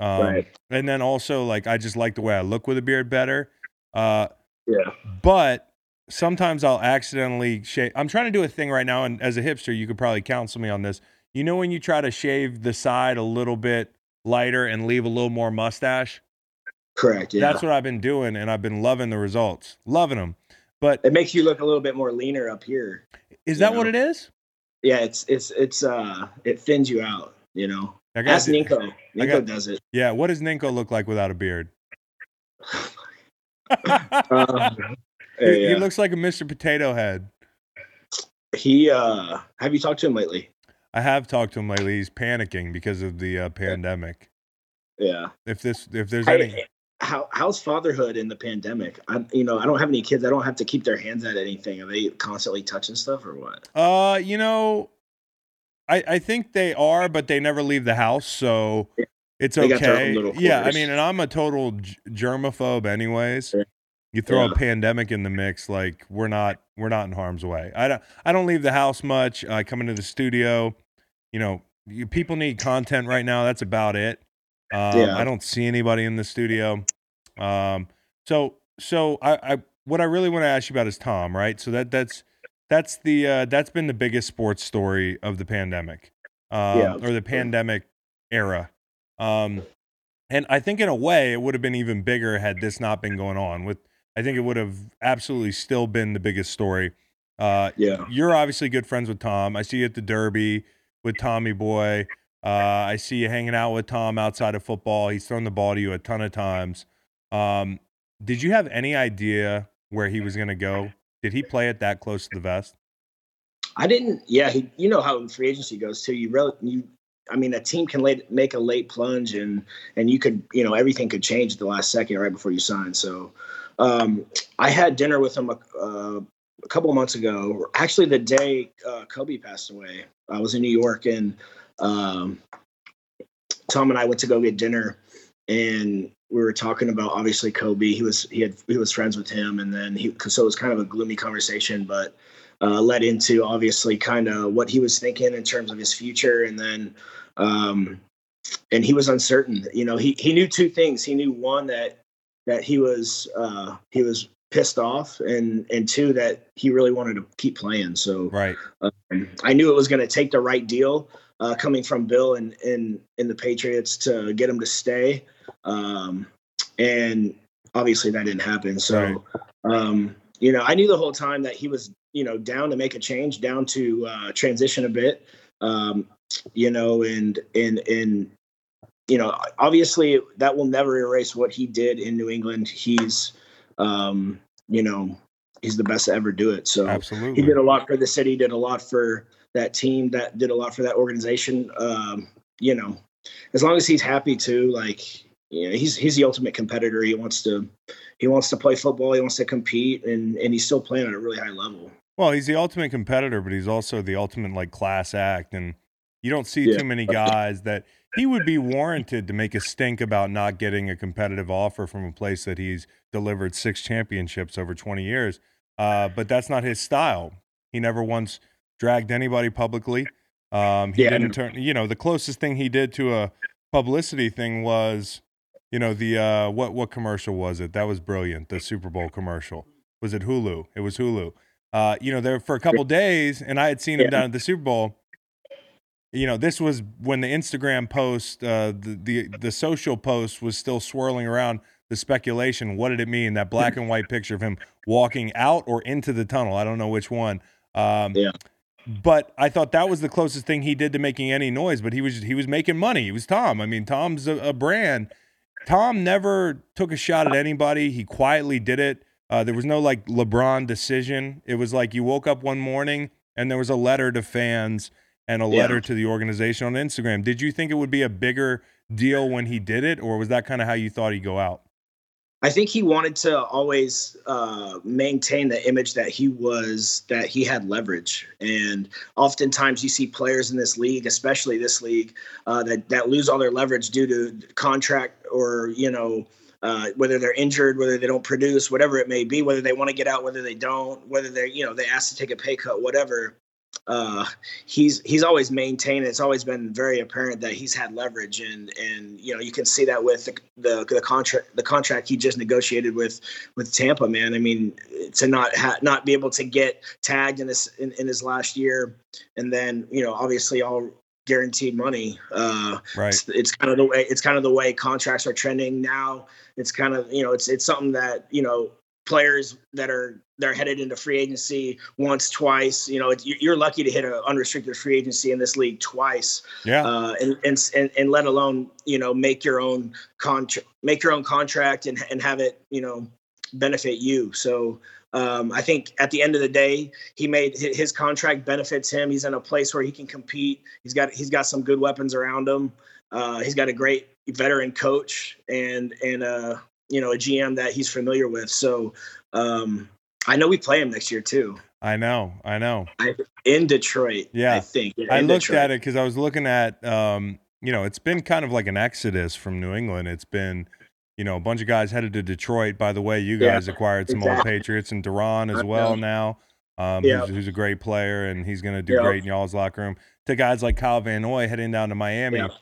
Um, right. And then also, like, I just like the way I look with a beard better. Uh, yeah. But sometimes I'll accidentally shave. I'm trying to do a thing right now, and as a hipster, you could probably counsel me on this. You know when you try to shave the side a little bit lighter and leave a little more mustache? Correct. Yeah. That's what I've been doing, and I've been loving the results, loving them. But it makes you look a little bit more leaner up here. Is that know? what it is? Yeah, it's it's it's uh, it thins you out. You know, ask Ninko. Ninko got, does it. Yeah. What does Ninko look like without a beard? um, he, yeah. he looks like a Mister Potato Head. He. Uh, have you talked to him lately? I have talked to him lately. He's panicking because of the uh, pandemic. Yeah. If this, if there's I, any. How how's fatherhood in the pandemic? I you know I don't have any kids. I don't have to keep their hands at anything. Are they constantly touching stuff or what? Uh, you know, I I think they are, but they never leave the house, so yeah. it's they okay. Yeah, I mean, and I'm a total g- germaphobe, anyways. Yeah. You throw yeah. a pandemic in the mix, like we're not we're not in harm's way. I don't I don't leave the house much. I come into the studio. You know, you, people need content right now. That's about it. Um, yeah. I don't see anybody in the studio. Um, so, so I, I, what I really want to ask you about is Tom, right? So that, that's, that's the, uh, that's been the biggest sports story of the pandemic, um, yeah. or the pandemic era. Um, and I think in a way it would have been even bigger had this not been going on with, I think it would have absolutely still been the biggest story. Uh, yeah. You're obviously good friends with Tom. I see you at the Derby with Tommy Boy. Uh, I see you hanging out with Tom outside of football. He's thrown the ball to you a ton of times. Um, did you have any idea where he was going to go? Did he play it that close to the vest? I didn't. Yeah, he, you know how free agency goes too. You really, you, I mean, a team can late, make a late plunge, and and you could, you know, everything could change at the last second right before you sign. So, um, I had dinner with him a, uh, a couple months ago. Actually, the day uh, Kobe passed away, I was in New York and. Um, Tom and I went to go get dinner and we were talking about obviously Kobe. He was, he had, he was friends with him. And then he, so it was kind of a gloomy conversation, but, uh, led into obviously kind of what he was thinking in terms of his future. And then, um, and he was uncertain, you know, he, he knew two things. He knew one, that, that he was, uh, he was pissed off, and, and two, that he really wanted to keep playing. So, right. Um, I knew it was going to take the right deal. Uh, coming from Bill and in in the Patriots to get him to stay, um, and obviously that didn't happen. So, right. um, you know, I knew the whole time that he was, you know, down to make a change, down to uh, transition a bit, um, you know, and and and you know, obviously that will never erase what he did in New England. He's, um, you know, he's the best to ever do it. So Absolutely. He did a lot for the city, did a lot for. That team that did a lot for that organization, um, you know, as long as he's happy to, like, you know, he's he's the ultimate competitor. He wants to he wants to play football. He wants to compete, and, and he's still playing at a really high level. Well, he's the ultimate competitor, but he's also the ultimate, like, class act. And you don't see yeah. too many guys that he would be warranted to make a stink about not getting a competitive offer from a place that he's delivered six championships over twenty years. Uh, but that's not his style. He never once dragged anybody publicly. Um, he yeah, didn't turn, you know, the closest thing he did to a publicity thing was, you know, the, uh, what, what commercial was it? That was brilliant. The Super Bowl commercial. Was it Hulu? It was Hulu. Uh, you know, there for a couple days, and I had seen him yeah. down at the Super Bowl. You know, this was when the Instagram post, uh, the, the, the social post was still swirling around the speculation. What did it mean? That black and white picture of him walking out or into the tunnel. I don't know which one. Um, yeah. But I thought that was the closest thing he did to making any noise. But he was he was making money. He was Tom. I mean, Tom's a, a brand. Tom never took a shot at anybody. He quietly did it. Uh, there was no, like, LeBron decision. It was like you woke up one morning and there was a letter to fans and a yeah. letter to the organization on Instagram. Did you think it would be a bigger deal when he did it, or was that kind of how you thought he'd go out? I think he wanted to always uh, maintain the image that he was, that he had leverage. And oftentimes you see players in this league, especially this league, uh, that, that lose all their leverage due to contract or, you know, Uh, whether they're injured, whether they don't produce, whatever it may be, whether they want to get out, whether they don't, whether they're, you know, they asked to take a pay cut, whatever. Uh, he's he's always maintained. It's always been very apparent that he's had leverage, and and you know you can see that with the the, the contract the contract he just negotiated with with Tampa. Man, I mean, to not ha- not be able to get tagged in this in, in his last year, and then, you know, obviously all guaranteed money. Uh, right. It's, it's kind of the way it's kind of the way contracts are trending now. It's kind of, you know, it's it's something that, you know, players that are they're headed into free agency once, twice. You know, it, you're lucky to hit an unrestricted free agency in this league twice. Yeah. Uh, and, and and and let alone, you know, make your own contract, make your own contract, and and have it, you know, benefit you. So. Um, I think at the end of the day, he made his contract benefits him. He's in a place where he can compete. He's got he's got some good weapons around him. Uh, he's got a great veteran coach and and uh, you know, a G M that he's familiar with. So um, I know we play him next year too. I know, I know. I, in Detroit, yeah. I think in I looked Detroit. at it because I was looking at um, you know, it's been kind of like an exodus from New England. It's been. You know, a bunch of guys headed to Detroit. By the way, you guys yeah, acquired some exactly. old Patriots, and Duran as well now, um, yeah. who's, who's a great player, and he's going to do yeah. great in y'all's locker room. To guys like Kyle Van Noy heading down to Miami. Yeah.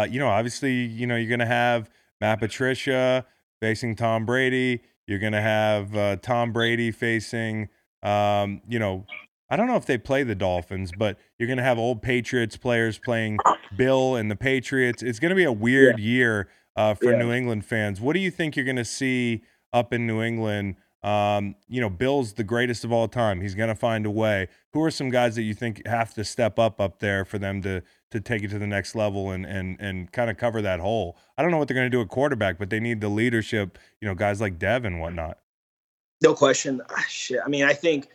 Uh, you know, obviously, you know, you're going to have Matt Patricia facing Tom Brady. You're going to have uh, Tom Brady facing, um, you know, I don't know if they play the Dolphins, but you're going to have old Patriots players playing Bill and the Patriots. It's going to be a weird yeah. year. Uh, for yeah. New England fans, what do you think you're going to see up in New England? Um, you know, Bill's the greatest of all time. He's going to find a way. Who are some guys that you think have to step up up there for them to to take it to the next level and and and kind of cover that hole? I don't know what they're going to do at quarterback, but they need the leadership. You know, guys like Dev and whatnot. No question. Ah, shit. I mean, I think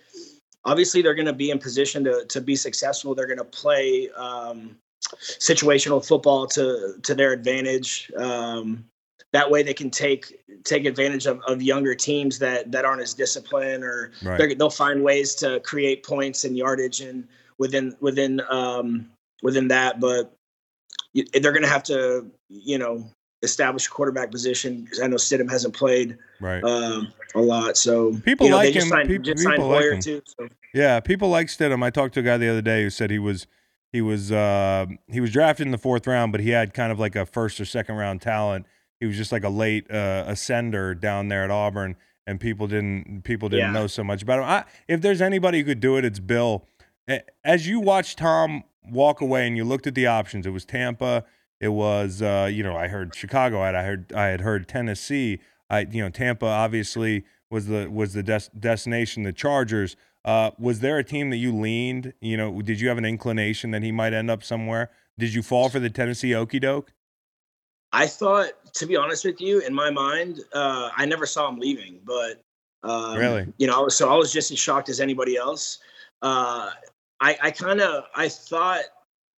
obviously they're going to be in position to to be successful. They're going to play. Um, situational football to to their advantage. Um, that way they can take take advantage of, of younger teams that that aren't as disciplined, or right. they'll find ways to create points and yardage and within within um, within that. But they're going to have to, you know, establish a quarterback position. I know Stidham hasn't played right. um, a lot, so people you know, like they him. Signed, people people like him. Too, so. Yeah, people like Stidham. I talked to a guy the other day who said he was. He was uh, he was drafted in the fourth round, but he had kind of like a first or second round talent. He was just like a late uh, ascender down there at Auburn, and people didn't people didn't yeah. know so much about him. I, if there's anybody who could do it, it's Bill. As you watched Tom walk away and you looked at the options, it was Tampa, it was uh, you know I heard Chicago, I heard I had heard Tennessee, I you know Tampa obviously was the was the des- destination, the Chargers. Uh, was there a team that you leaned, you know, did you have an inclination that he might end up somewhere? Did you fall for the Tennessee Okie Doke? I thought, to be honest with you, in my mind, uh, I never saw him leaving, but, um, really? you know, so I was just as shocked as anybody else. Uh, I, I kind of, I thought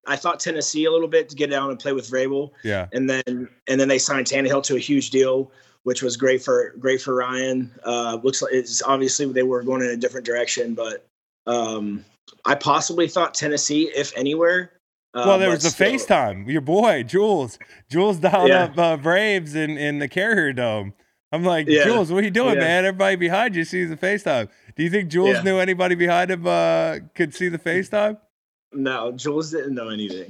I thought Tennessee a little bit to get down and play with Vrabel. Yeah. And then and then they signed Tannehill to a huge deal, which was great for great for Ryan. Uh, looks like it's obviously they were going in a different direction, but um, I possibly thought Tennessee, if anywhere. Uh, well, there was the still. FaceTime. Your boy Jules, Jules dialed yeah. up uh, Braves in, in the Carrier Dome. I'm like, yeah. Jules, what are you doing, yeah. man? Everybody behind you sees the FaceTime. Do you think Jules yeah. knew anybody behind him uh, could see the FaceTime? No, Jules didn't know anything.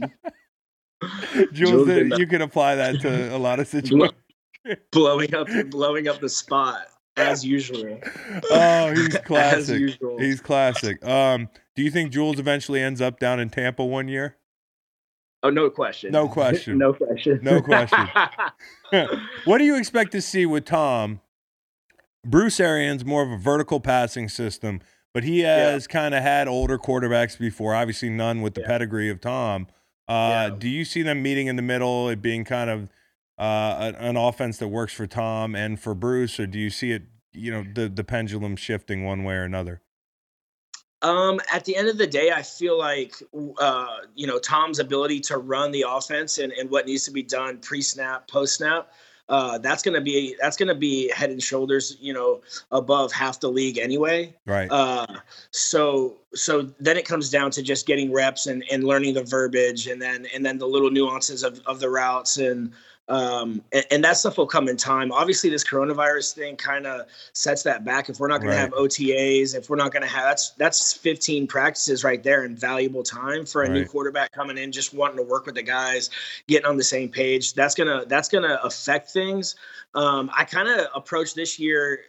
Jules, Jules didn't, did you can apply that to a lot of situations. blowing up, blowing up the spot as usual. Oh, he's classic. He's classic. Um, do you think Jules eventually ends up down in Tampa one year? Oh, no question. No question. no question. No question. What do you expect to see with Tom? Bruce Arians, more of a vertical passing system, but he has yeah. kind of had older quarterbacks before, obviously none with the yeah. pedigree of Tom. Uh, yeah. Do you see them meeting in the middle, it being kind of uh, an offense that works for Tom and for Bruce, or do you see it, you know, the, the pendulum shifting one way or another? Um, at the end of the day, I feel like, uh, you know, Tom's ability to run the offense and, and what needs to be done pre-snap, post-snap, uh, that's going to be that's going to be head and shoulders, you know, above half the league anyway. Right. Uh, so so then it comes down to just getting reps and, and learning the verbiage and then and then the little nuances of, of the routes and. Um, and, and that stuff will come in time. Obviously, this coronavirus thing kind of sets that back. If we're not going right. to have O T As, if we're not going to have that's that's fifteen practices right there and valuable time for a right. new quarterback coming in, just wanting to work with the guys, getting on the same page. That's gonna that's gonna affect things. Um, I kind of approach this year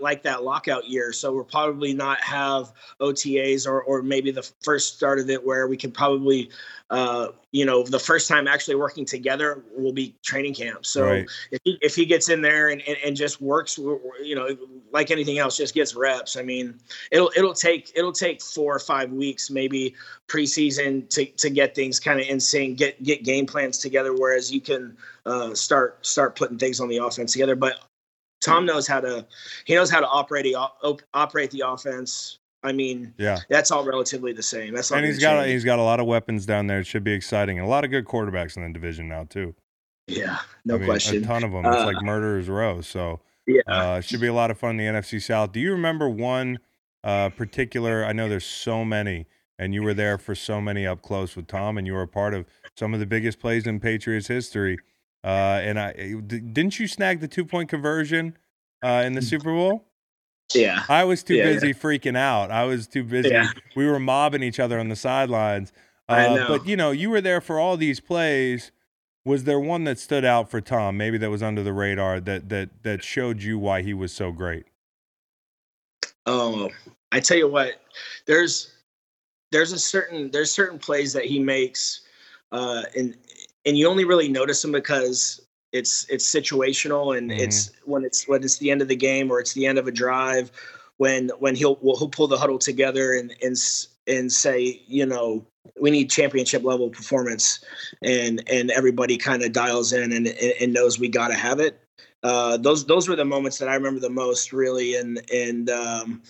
like that lockout year. So we'll probably not have O T As or, or maybe the first start of it where we could probably, uh, you know, the first time actually working together will be training camp. So right. if, he, if he gets in there and, and, and just works, you know, like anything else, just gets reps. I mean, it'll, it'll take, it'll take four or five weeks, maybe preseason to, to get things kind of in sync, get, get game plans together. Whereas you can, uh, start, start putting things on the offense together. But Tom knows how to, he knows how to operate, op, operate the offense. I mean, yeah, that's all relatively the same. That's all. And he's got, a, he's got a lot of weapons down there. It should be exciting. And a lot of good quarterbacks in the division now too. Yeah, no I mean, question. A ton of them. It's uh, like murderers row. So yeah, uh, it should be a lot of fun in the N F C South. Do you remember one uh, particular, I know there's so many and you were there for so many up close with Tom and you were a part of some of the biggest plays in Patriots history. Uh, and I didn't you snag the two point conversion uh, in the Super Bowl? Yeah, I was too yeah, busy yeah. freaking out. I was too busy. Yeah. We were mobbing each other on the sidelines. Uh, I know. But you know, you were there for all these plays. Was there one that stood out for Tom? Maybe that was under the radar that that that showed you why he was so great. Oh, I tell you what, there's there's a certain there's certain plays that he makes, uh, in. And you only really notice them because it's it's situational, and mm-hmm. it's when it's when it's the end of the game or it's the end of a drive, when when he'll well, he'll pull the huddle together and and and say, you know, we need championship level performance, and and everybody kind of dials in and and knows we got to have it. Uh, those those were the moments that I remember the most, really, and and. Um,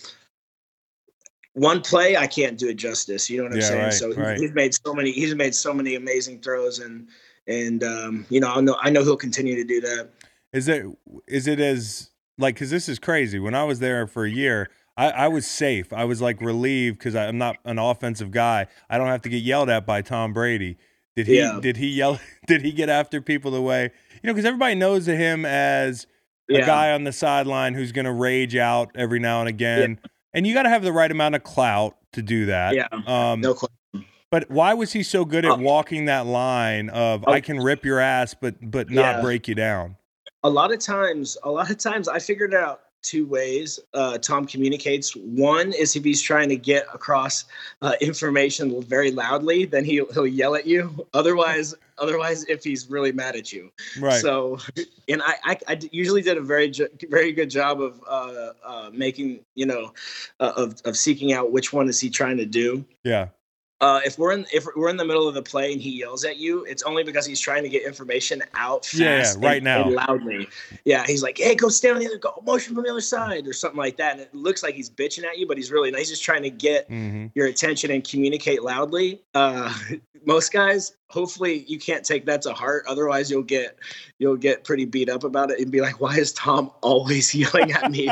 One play, I can't do it justice. You know what I'm yeah, saying? Right, so he's, right. he's made so many. He's made so many amazing throws, and and um, you know, I know I know he'll continue to do that. Is it is it as like because this is crazy? When I was there for a year, I, I was safe. I was like relieved because I'm not an offensive guy. I don't have to get yelled at by Tom Brady. Did he? Yeah. Did he yell? Did he get after people the way you know? Because everybody knows him as yeah. a guy on the sideline who's going to rage out every now and again. Yeah. And you got to have the right amount of clout to do that. Yeah, um, no question. But why was he so good at walking that line of oh. I can rip your ass, but but not yeah. break you down? A lot of times, a lot of times, I figured out two ways uh, Tom communicates. One is if he's trying to get across uh, information very loudly, then he he'll yell at you. Otherwise, otherwise, if he's really mad at you, right? So, and I I, I usually did a very very good job of uh, uh, making you know uh, of of seeking out which one is he trying to do. Yeah. Uh, if we're in if we're in the middle of the play and he yells at you, it's only because he's trying to get information out fast yeah, and, right now. and loudly. Yeah, he's like, "Hey, go stand on the other, go motion from the other side," or something like that. And it looks like he's bitching at you, but he's really not. He's just trying to get mm-hmm. your attention and communicate loudly. Uh, most guys, hopefully you can't take that to heart. Otherwise you'll get, you'll get pretty beat up about it and be like, why is Tom always yelling at me?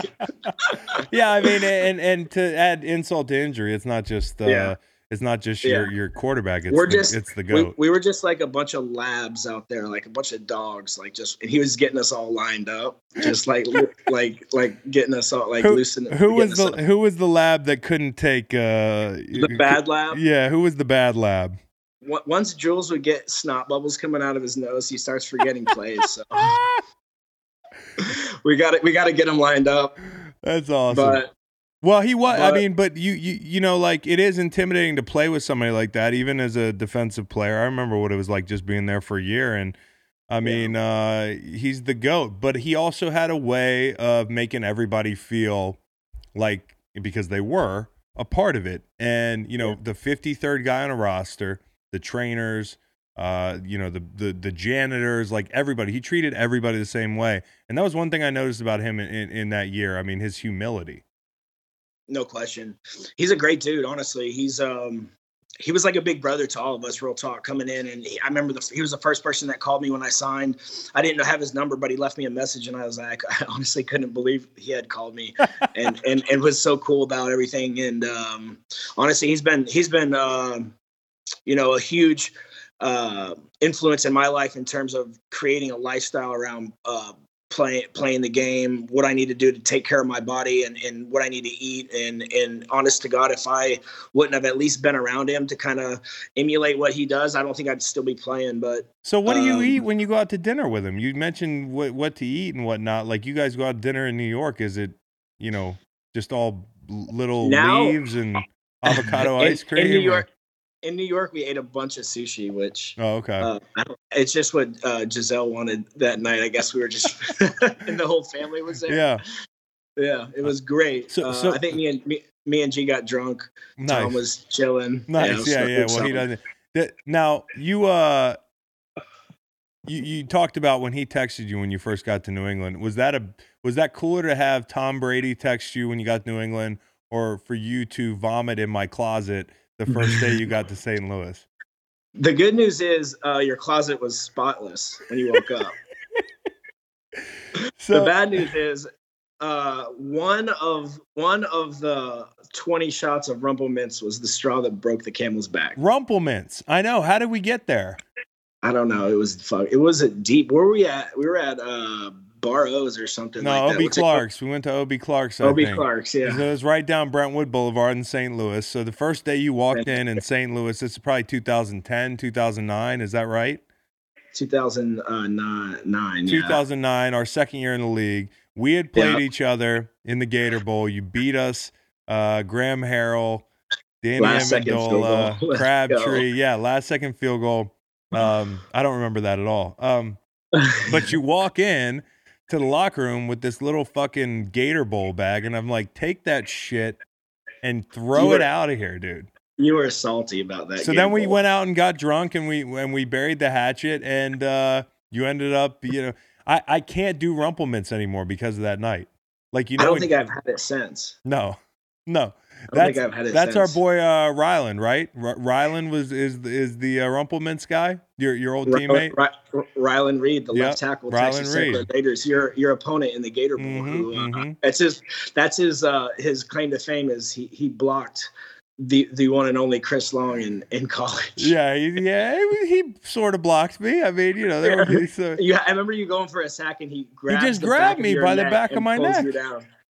Yeah. I mean, and, and to add insult to injury, it's not just, uh, yeah. It's not just your, yeah. your quarterback. It's, we're just, it's the GOAT. We, we were just like a bunch of labs out there, like a bunch of dogs, like just, and he was getting us all lined up, just like, like, like getting us all like who, loosened. Who was the, up. who was the lab that couldn't take, uh, the bad lab? Yeah. Who was the bad lab? Once Jules would get snot bubbles coming out of his nose, he starts forgetting plays. So we got it. We got to get him lined up. That's awesome. But, Well, he was, but, I mean, but you, you, you know, like it is intimidating to play with somebody like that, even as a defensive player. I remember what it was like just being there for a year. And I mean, yeah. uh, he's the GOAT, but he also had a way of making everybody feel like, because they were a part of it. And, you know, yeah. the fifty-third guy on a roster, the trainers, uh, you know, the, the, the janitors, like everybody, he treated everybody the same way. And that was one thing I noticed about him in, in, in that year. I mean, his humility. No question. He's a great dude. Honestly, he's, um, he was like a big brother to all of us, real talk, coming in. And he, I remember the, he was the first person that called me when I signed. I didn't have his number, but he left me a message and I was like, I honestly couldn't believe he had called me and, and, and was so cool about everything. And, um, honestly, he's been, he's been, um, you know, a huge, uh, influence in my life in terms of creating a lifestyle around, uh, playing playing the game, what I need to do to take care of my body and, and what I need to eat. And, and honest to God, if I wouldn't have at least been around him to kind of emulate what he does, I don't think I'd still be playing. But so what um, do you eat when you go out to dinner with him? You mentioned what, what to eat and whatnot. Like you guys go out to dinner in New York. Is it, you know, just all little now, leaves and avocado in, ice cream? In New York, In New York, we ate a bunch of sushi, which oh, okay. uh, it's just what uh, Giselle wanted that night. I guess we were just, and the whole family was there. Yeah, yeah, it was great. So, uh, so I think me and me, me and G got drunk. Nice. Tom was chilling. Nice, yeah, yeah. yeah. Well, he doesn't. That, now you, uh, you, you talked about when he texted you when you first got to New England. Was that a was that cooler to have Tom Brady text you when you got to New England, or for you to vomit in my closet the first day you got to Saint Louis? The good news is uh, your closet was spotless when you woke up. So, the bad news is uh, one of one of the twenty shots of Rumplemints was the straw that broke the camel's back. Rumplemints, I know. How did we get there? I don't know. It was fun. It was a deep. Where were we at? We were at uh, Bar O's or something. No, like that. O B Clark's. We went to O B Clark's. O B Clark's, yeah. It was right down Brentwood Boulevard in Saint Louis. So the first day you walked in in Saint Louis, this is probably two thousand ten, two thousand nine. Is that right? two thousand nine. two thousand nine, yeah. Our second year in the league. We had played yep. each other in the Gator Bowl. You beat us. Uh, Graham Harrell, Danny Amendola, Crabtree. Go. Yeah, last second field goal. Um, I don't remember that at all. Um, but you walk in to the locker room with this little fucking Gator Bowl bag. And I'm like, take that shit and throw were, it out of here, dude. You were salty about that. So then we bowl. went out and got drunk and we, and we buried the hatchet and, uh, you ended up, you know, I, I can't do Rumplemints anymore because of that night. Like, you know, I don't think it, I've had it since. No, no, I don't think I've had it that's since. Our boy, uh, Ryland, right? R- Ryland was, is, is the, uh, Rumplemints guy. Your your old teammate, R- R- R- Rylan Reed, the yep. left tackle, Texas Raiders. Your your opponent in the Gator Bowl. Mm-hmm, who, uh, mm-hmm. That's his. That's his. Uh, his claim to fame is he he blocked the the one and only Chris Long in, in college. Yeah, he, yeah, he, he sort of blocked me. I mean, you know, there were so. Yeah, I remember you going for a sack and he grabbed. He just grabbed me by the back of my neck.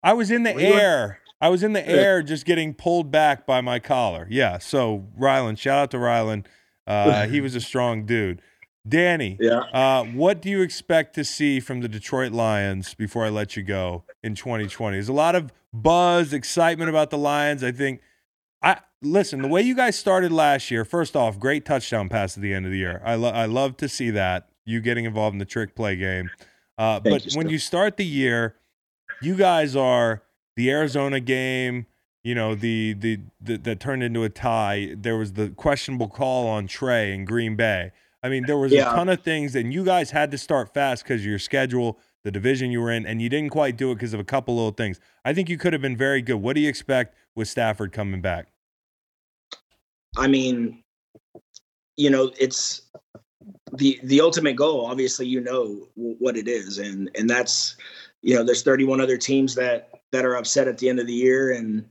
I was in the we air. Were, I was in the air, just getting pulled back by my collar. Yeah. So Rylan, shout out to Rylan. Uh, he was a strong dude. Danny, yeah. uh, what do you expect to see from the Detroit Lions before I let you go in twenty twenty? There's a lot of buzz, excitement about the Lions. I think I listen, the way you guys started last year, first off, great touchdown pass at the end of the year. I, lo- I love to see that, you getting involved in the trick play game. Uh, but you, when you start the year, you guys are the Arizona game. You know, the, the the that turned into a tie. There was the questionable call on Trey in Green Bay. I mean, there was yeah. a ton of things, and you guys had to start fast because of your schedule, the division you were in, and you didn't quite do it because of a couple little things. I think you could have been very good. What do you expect with Stafford coming back? I mean, you know, it's the the ultimate goal. Obviously, you know what it is, and and that's, you know, there's thirty-one other teams that that are upset at the end of the year, and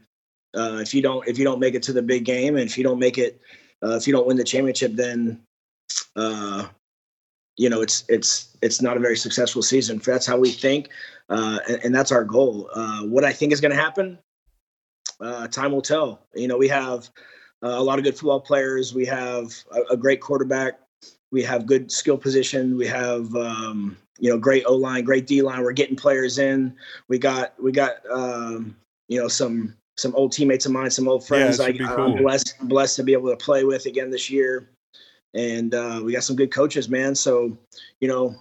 uh, if you don't if you don't make it to the big game, and if you don't make it, uh, if you don't win the championship, then uh, you know it's it's it's not a very successful season. That's how we think, uh, and, and that's our goal. Uh, what I think is going to happen, uh, time will tell. You know, we have uh, a lot of good football players. We have a, a great quarterback. We have good skill position. We have, um, you know, great O-line, great D-line. We're getting players in. We got, we got, um, you know, some some old teammates of mine, some old friends. Yeah, I, cool. I'm blessed, blessed to be able to play with again this year. And uh, we got some good coaches, man. So, you know,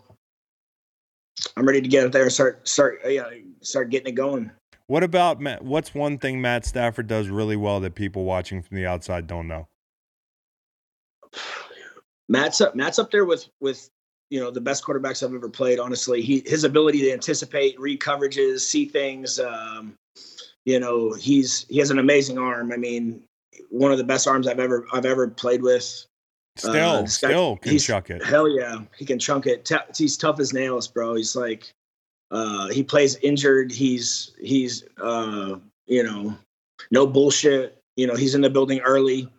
I'm ready to get up there and start, start, you know, start getting it going. What about Matt? What's one thing Matt Stafford does really well that people watching from the outside don't know? Matt's up, Matt's up there with, with, you know, the best quarterbacks I've ever played. Honestly, he, his ability to anticipate, read coverages, see things, um, you know, he's, he has an amazing arm. I mean, one of the best arms I've ever, I've ever played with. Still, uh, this guy, still can chuck it. Hell yeah. He can chunk it. T- he's tough as nails, bro. He's like, uh, he plays injured. He's, he's, uh, you know, no bullshit. You know, he's in the building early.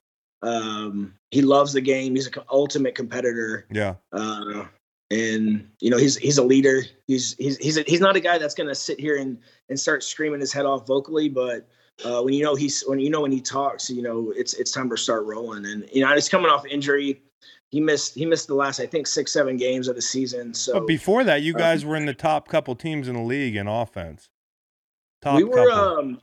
Um, he loves the game. He's an ultimate competitor. Yeah. Uh, and you know, he's, he's a leader. He's, he's, he's, a, he's not a guy that's going to sit here and, and start screaming his head off vocally, but, uh, when you know, he's, when you know, when he talks, you know, it's, it's time to start rolling. And, you know, he's coming off injury. He missed, he missed the last, I think six, seven games of the season. So but before that, you guys um, were in the top couple teams in the league in offense. Top we were, couple. um,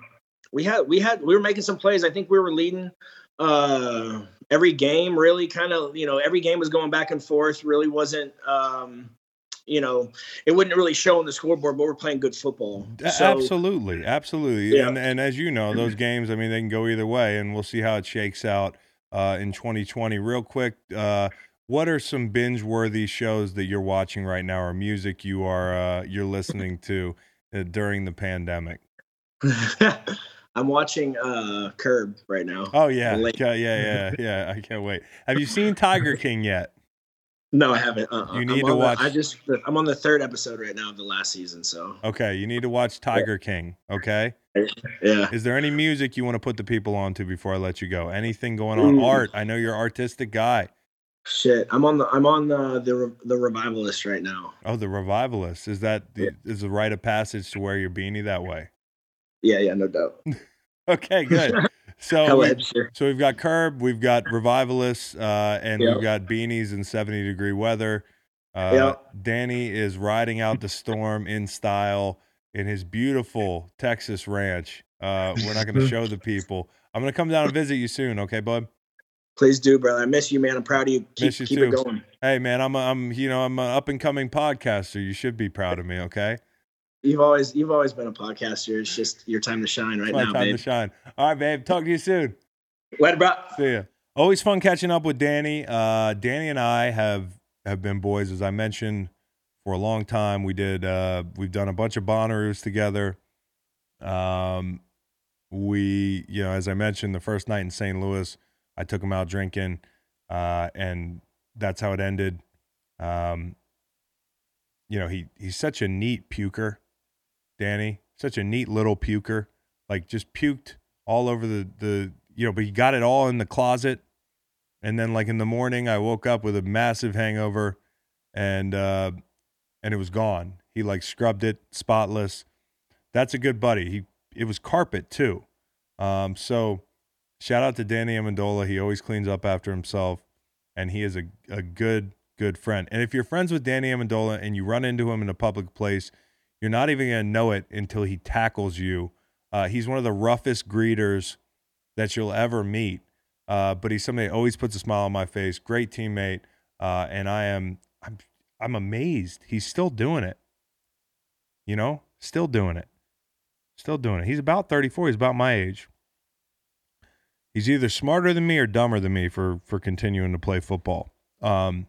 we had, we had, we were making some plays. I think we were leading, uh, every game really kind of, you know, every game was going back and forth. Really wasn't, um, you know, it wouldn't really show on the scoreboard, but we're playing good football. So, absolutely. Absolutely. Yeah. And, and as you know, those games, I mean, they can go either way, and we'll see how it shakes out uh, in twenty twenty. Real quick, uh, what are some binge-worthy shows that you're watching right now, or music you are, uh, you're listening to uh, during the pandemic? I'm watching uh, Curb right now. Oh, yeah. Yeah, yeah, yeah, yeah. I can't wait. Have you seen Tiger King yet? No, I haven't. Uh-uh. You need I'm to watch. The, I just, I'm on the third episode right now of the last season. So okay, you need to watch Tiger yeah. King. Okay. Yeah. Is there any music you want to put the people on to before I let you go? Anything going on? Mm. Art. I know you're an artistic guy. Shit, I'm on the I'm on the the, the Revivalist right now. Oh, the Revivalist is that the, yeah. is a rite of passage to wear your beanie that way? Yeah, yeah, no doubt. Okay, good. So, we, so we've got Curb, we've got Revivalists, uh, and yep. we've got beanies in seventy degree weather. Uh, yep. Danny is riding out the storm in style in his beautiful Texas ranch. Uh, we're not going to show the people. I'm going to come down and visit you soon. Okay, bud? Please do, brother. I miss you, man. I'm proud of you. Keep, miss you keep too. It going. Hey, man, I'm a, I'm, you know, I'm an up and coming podcaster. You should be proud of me. Okay. You've always you've always been a podcaster. It's just your time to shine right now, babe. Time to shine. All right, babe. Talk to you soon. Later, bro. See ya. Always fun catching up with Danny. Uh, Danny and I have have been boys, as I mentioned, for a long time. We did uh, we've done a bunch of Bonnaroos together. Um, we you know as I mentioned, the first night in Saint Louis, I took him out drinking, uh, and that's how it ended. Um, you know he he's such a neat puker. Danny, such a neat little puker, like just puked all over the, the, you know, but he got it all in the closet. And then like in the morning, I woke up with a massive hangover and, uh, and it was gone. He like scrubbed it spotless. That's a good buddy. He, it was carpet too. Um, so shout out to Danny Amendola. He always cleans up after himself, and he is a, a good, good friend. And if you're friends with Danny Amendola and you run into him in a public place, you're not even going to know it until he tackles you. Uh, he's one of the roughest greeters that you'll ever meet, uh, but he's somebody that always puts a smile on my face. Great teammate, uh, and I am I'm I'm amazed he's still doing it. You know, still doing it, still doing it. He's about thirty-four. He's about my age. He's either smarter than me or dumber than me for for continuing to play football. Um,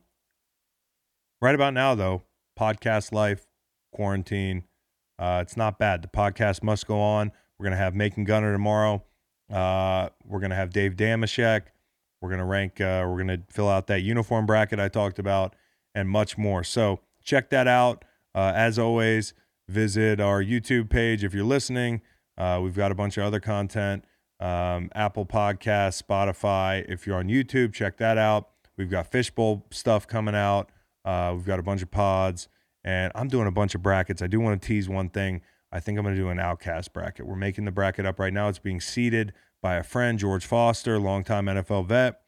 right about now, though, podcast life. Quarantine. Uh, it's not bad. The podcast must go on. We're going to have Megan Gunner tomorrow. Uh, we're going to have Dave Damashek. We're going to rank, uh, we're going to fill out that uniform bracket I talked about and much more. So check that out. Uh, as always, visit our YouTube page if you're listening. Uh, we've got a bunch of other content, um, Apple Podcasts, Spotify. If you're on YouTube, check that out. We've got Fishbowl stuff coming out. Uh, we've got a bunch of pods, and I'm doing a bunch of brackets. I do want to tease one thing. I think I'm going to do an Outcast bracket. We're making the bracket up right now. It's being seeded by a friend, George Foster, longtime N F L vet,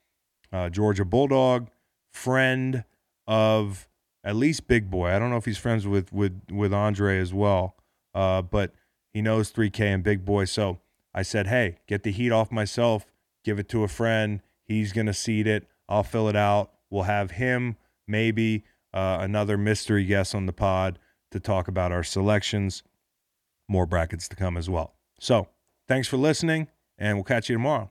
uh, Georgia Bulldog, friend of at least Big Boy. I don't know if he's friends with with, with Andre as well, uh, but he knows three K and Big Boy. So I said, hey, get the heat off myself. Give it to a friend. He's going to seed it. I'll fill it out. We'll have him, maybe uh, another mystery guest on the pod to talk about our selections. More brackets to come as well. So thanks for listening, and we'll catch you tomorrow.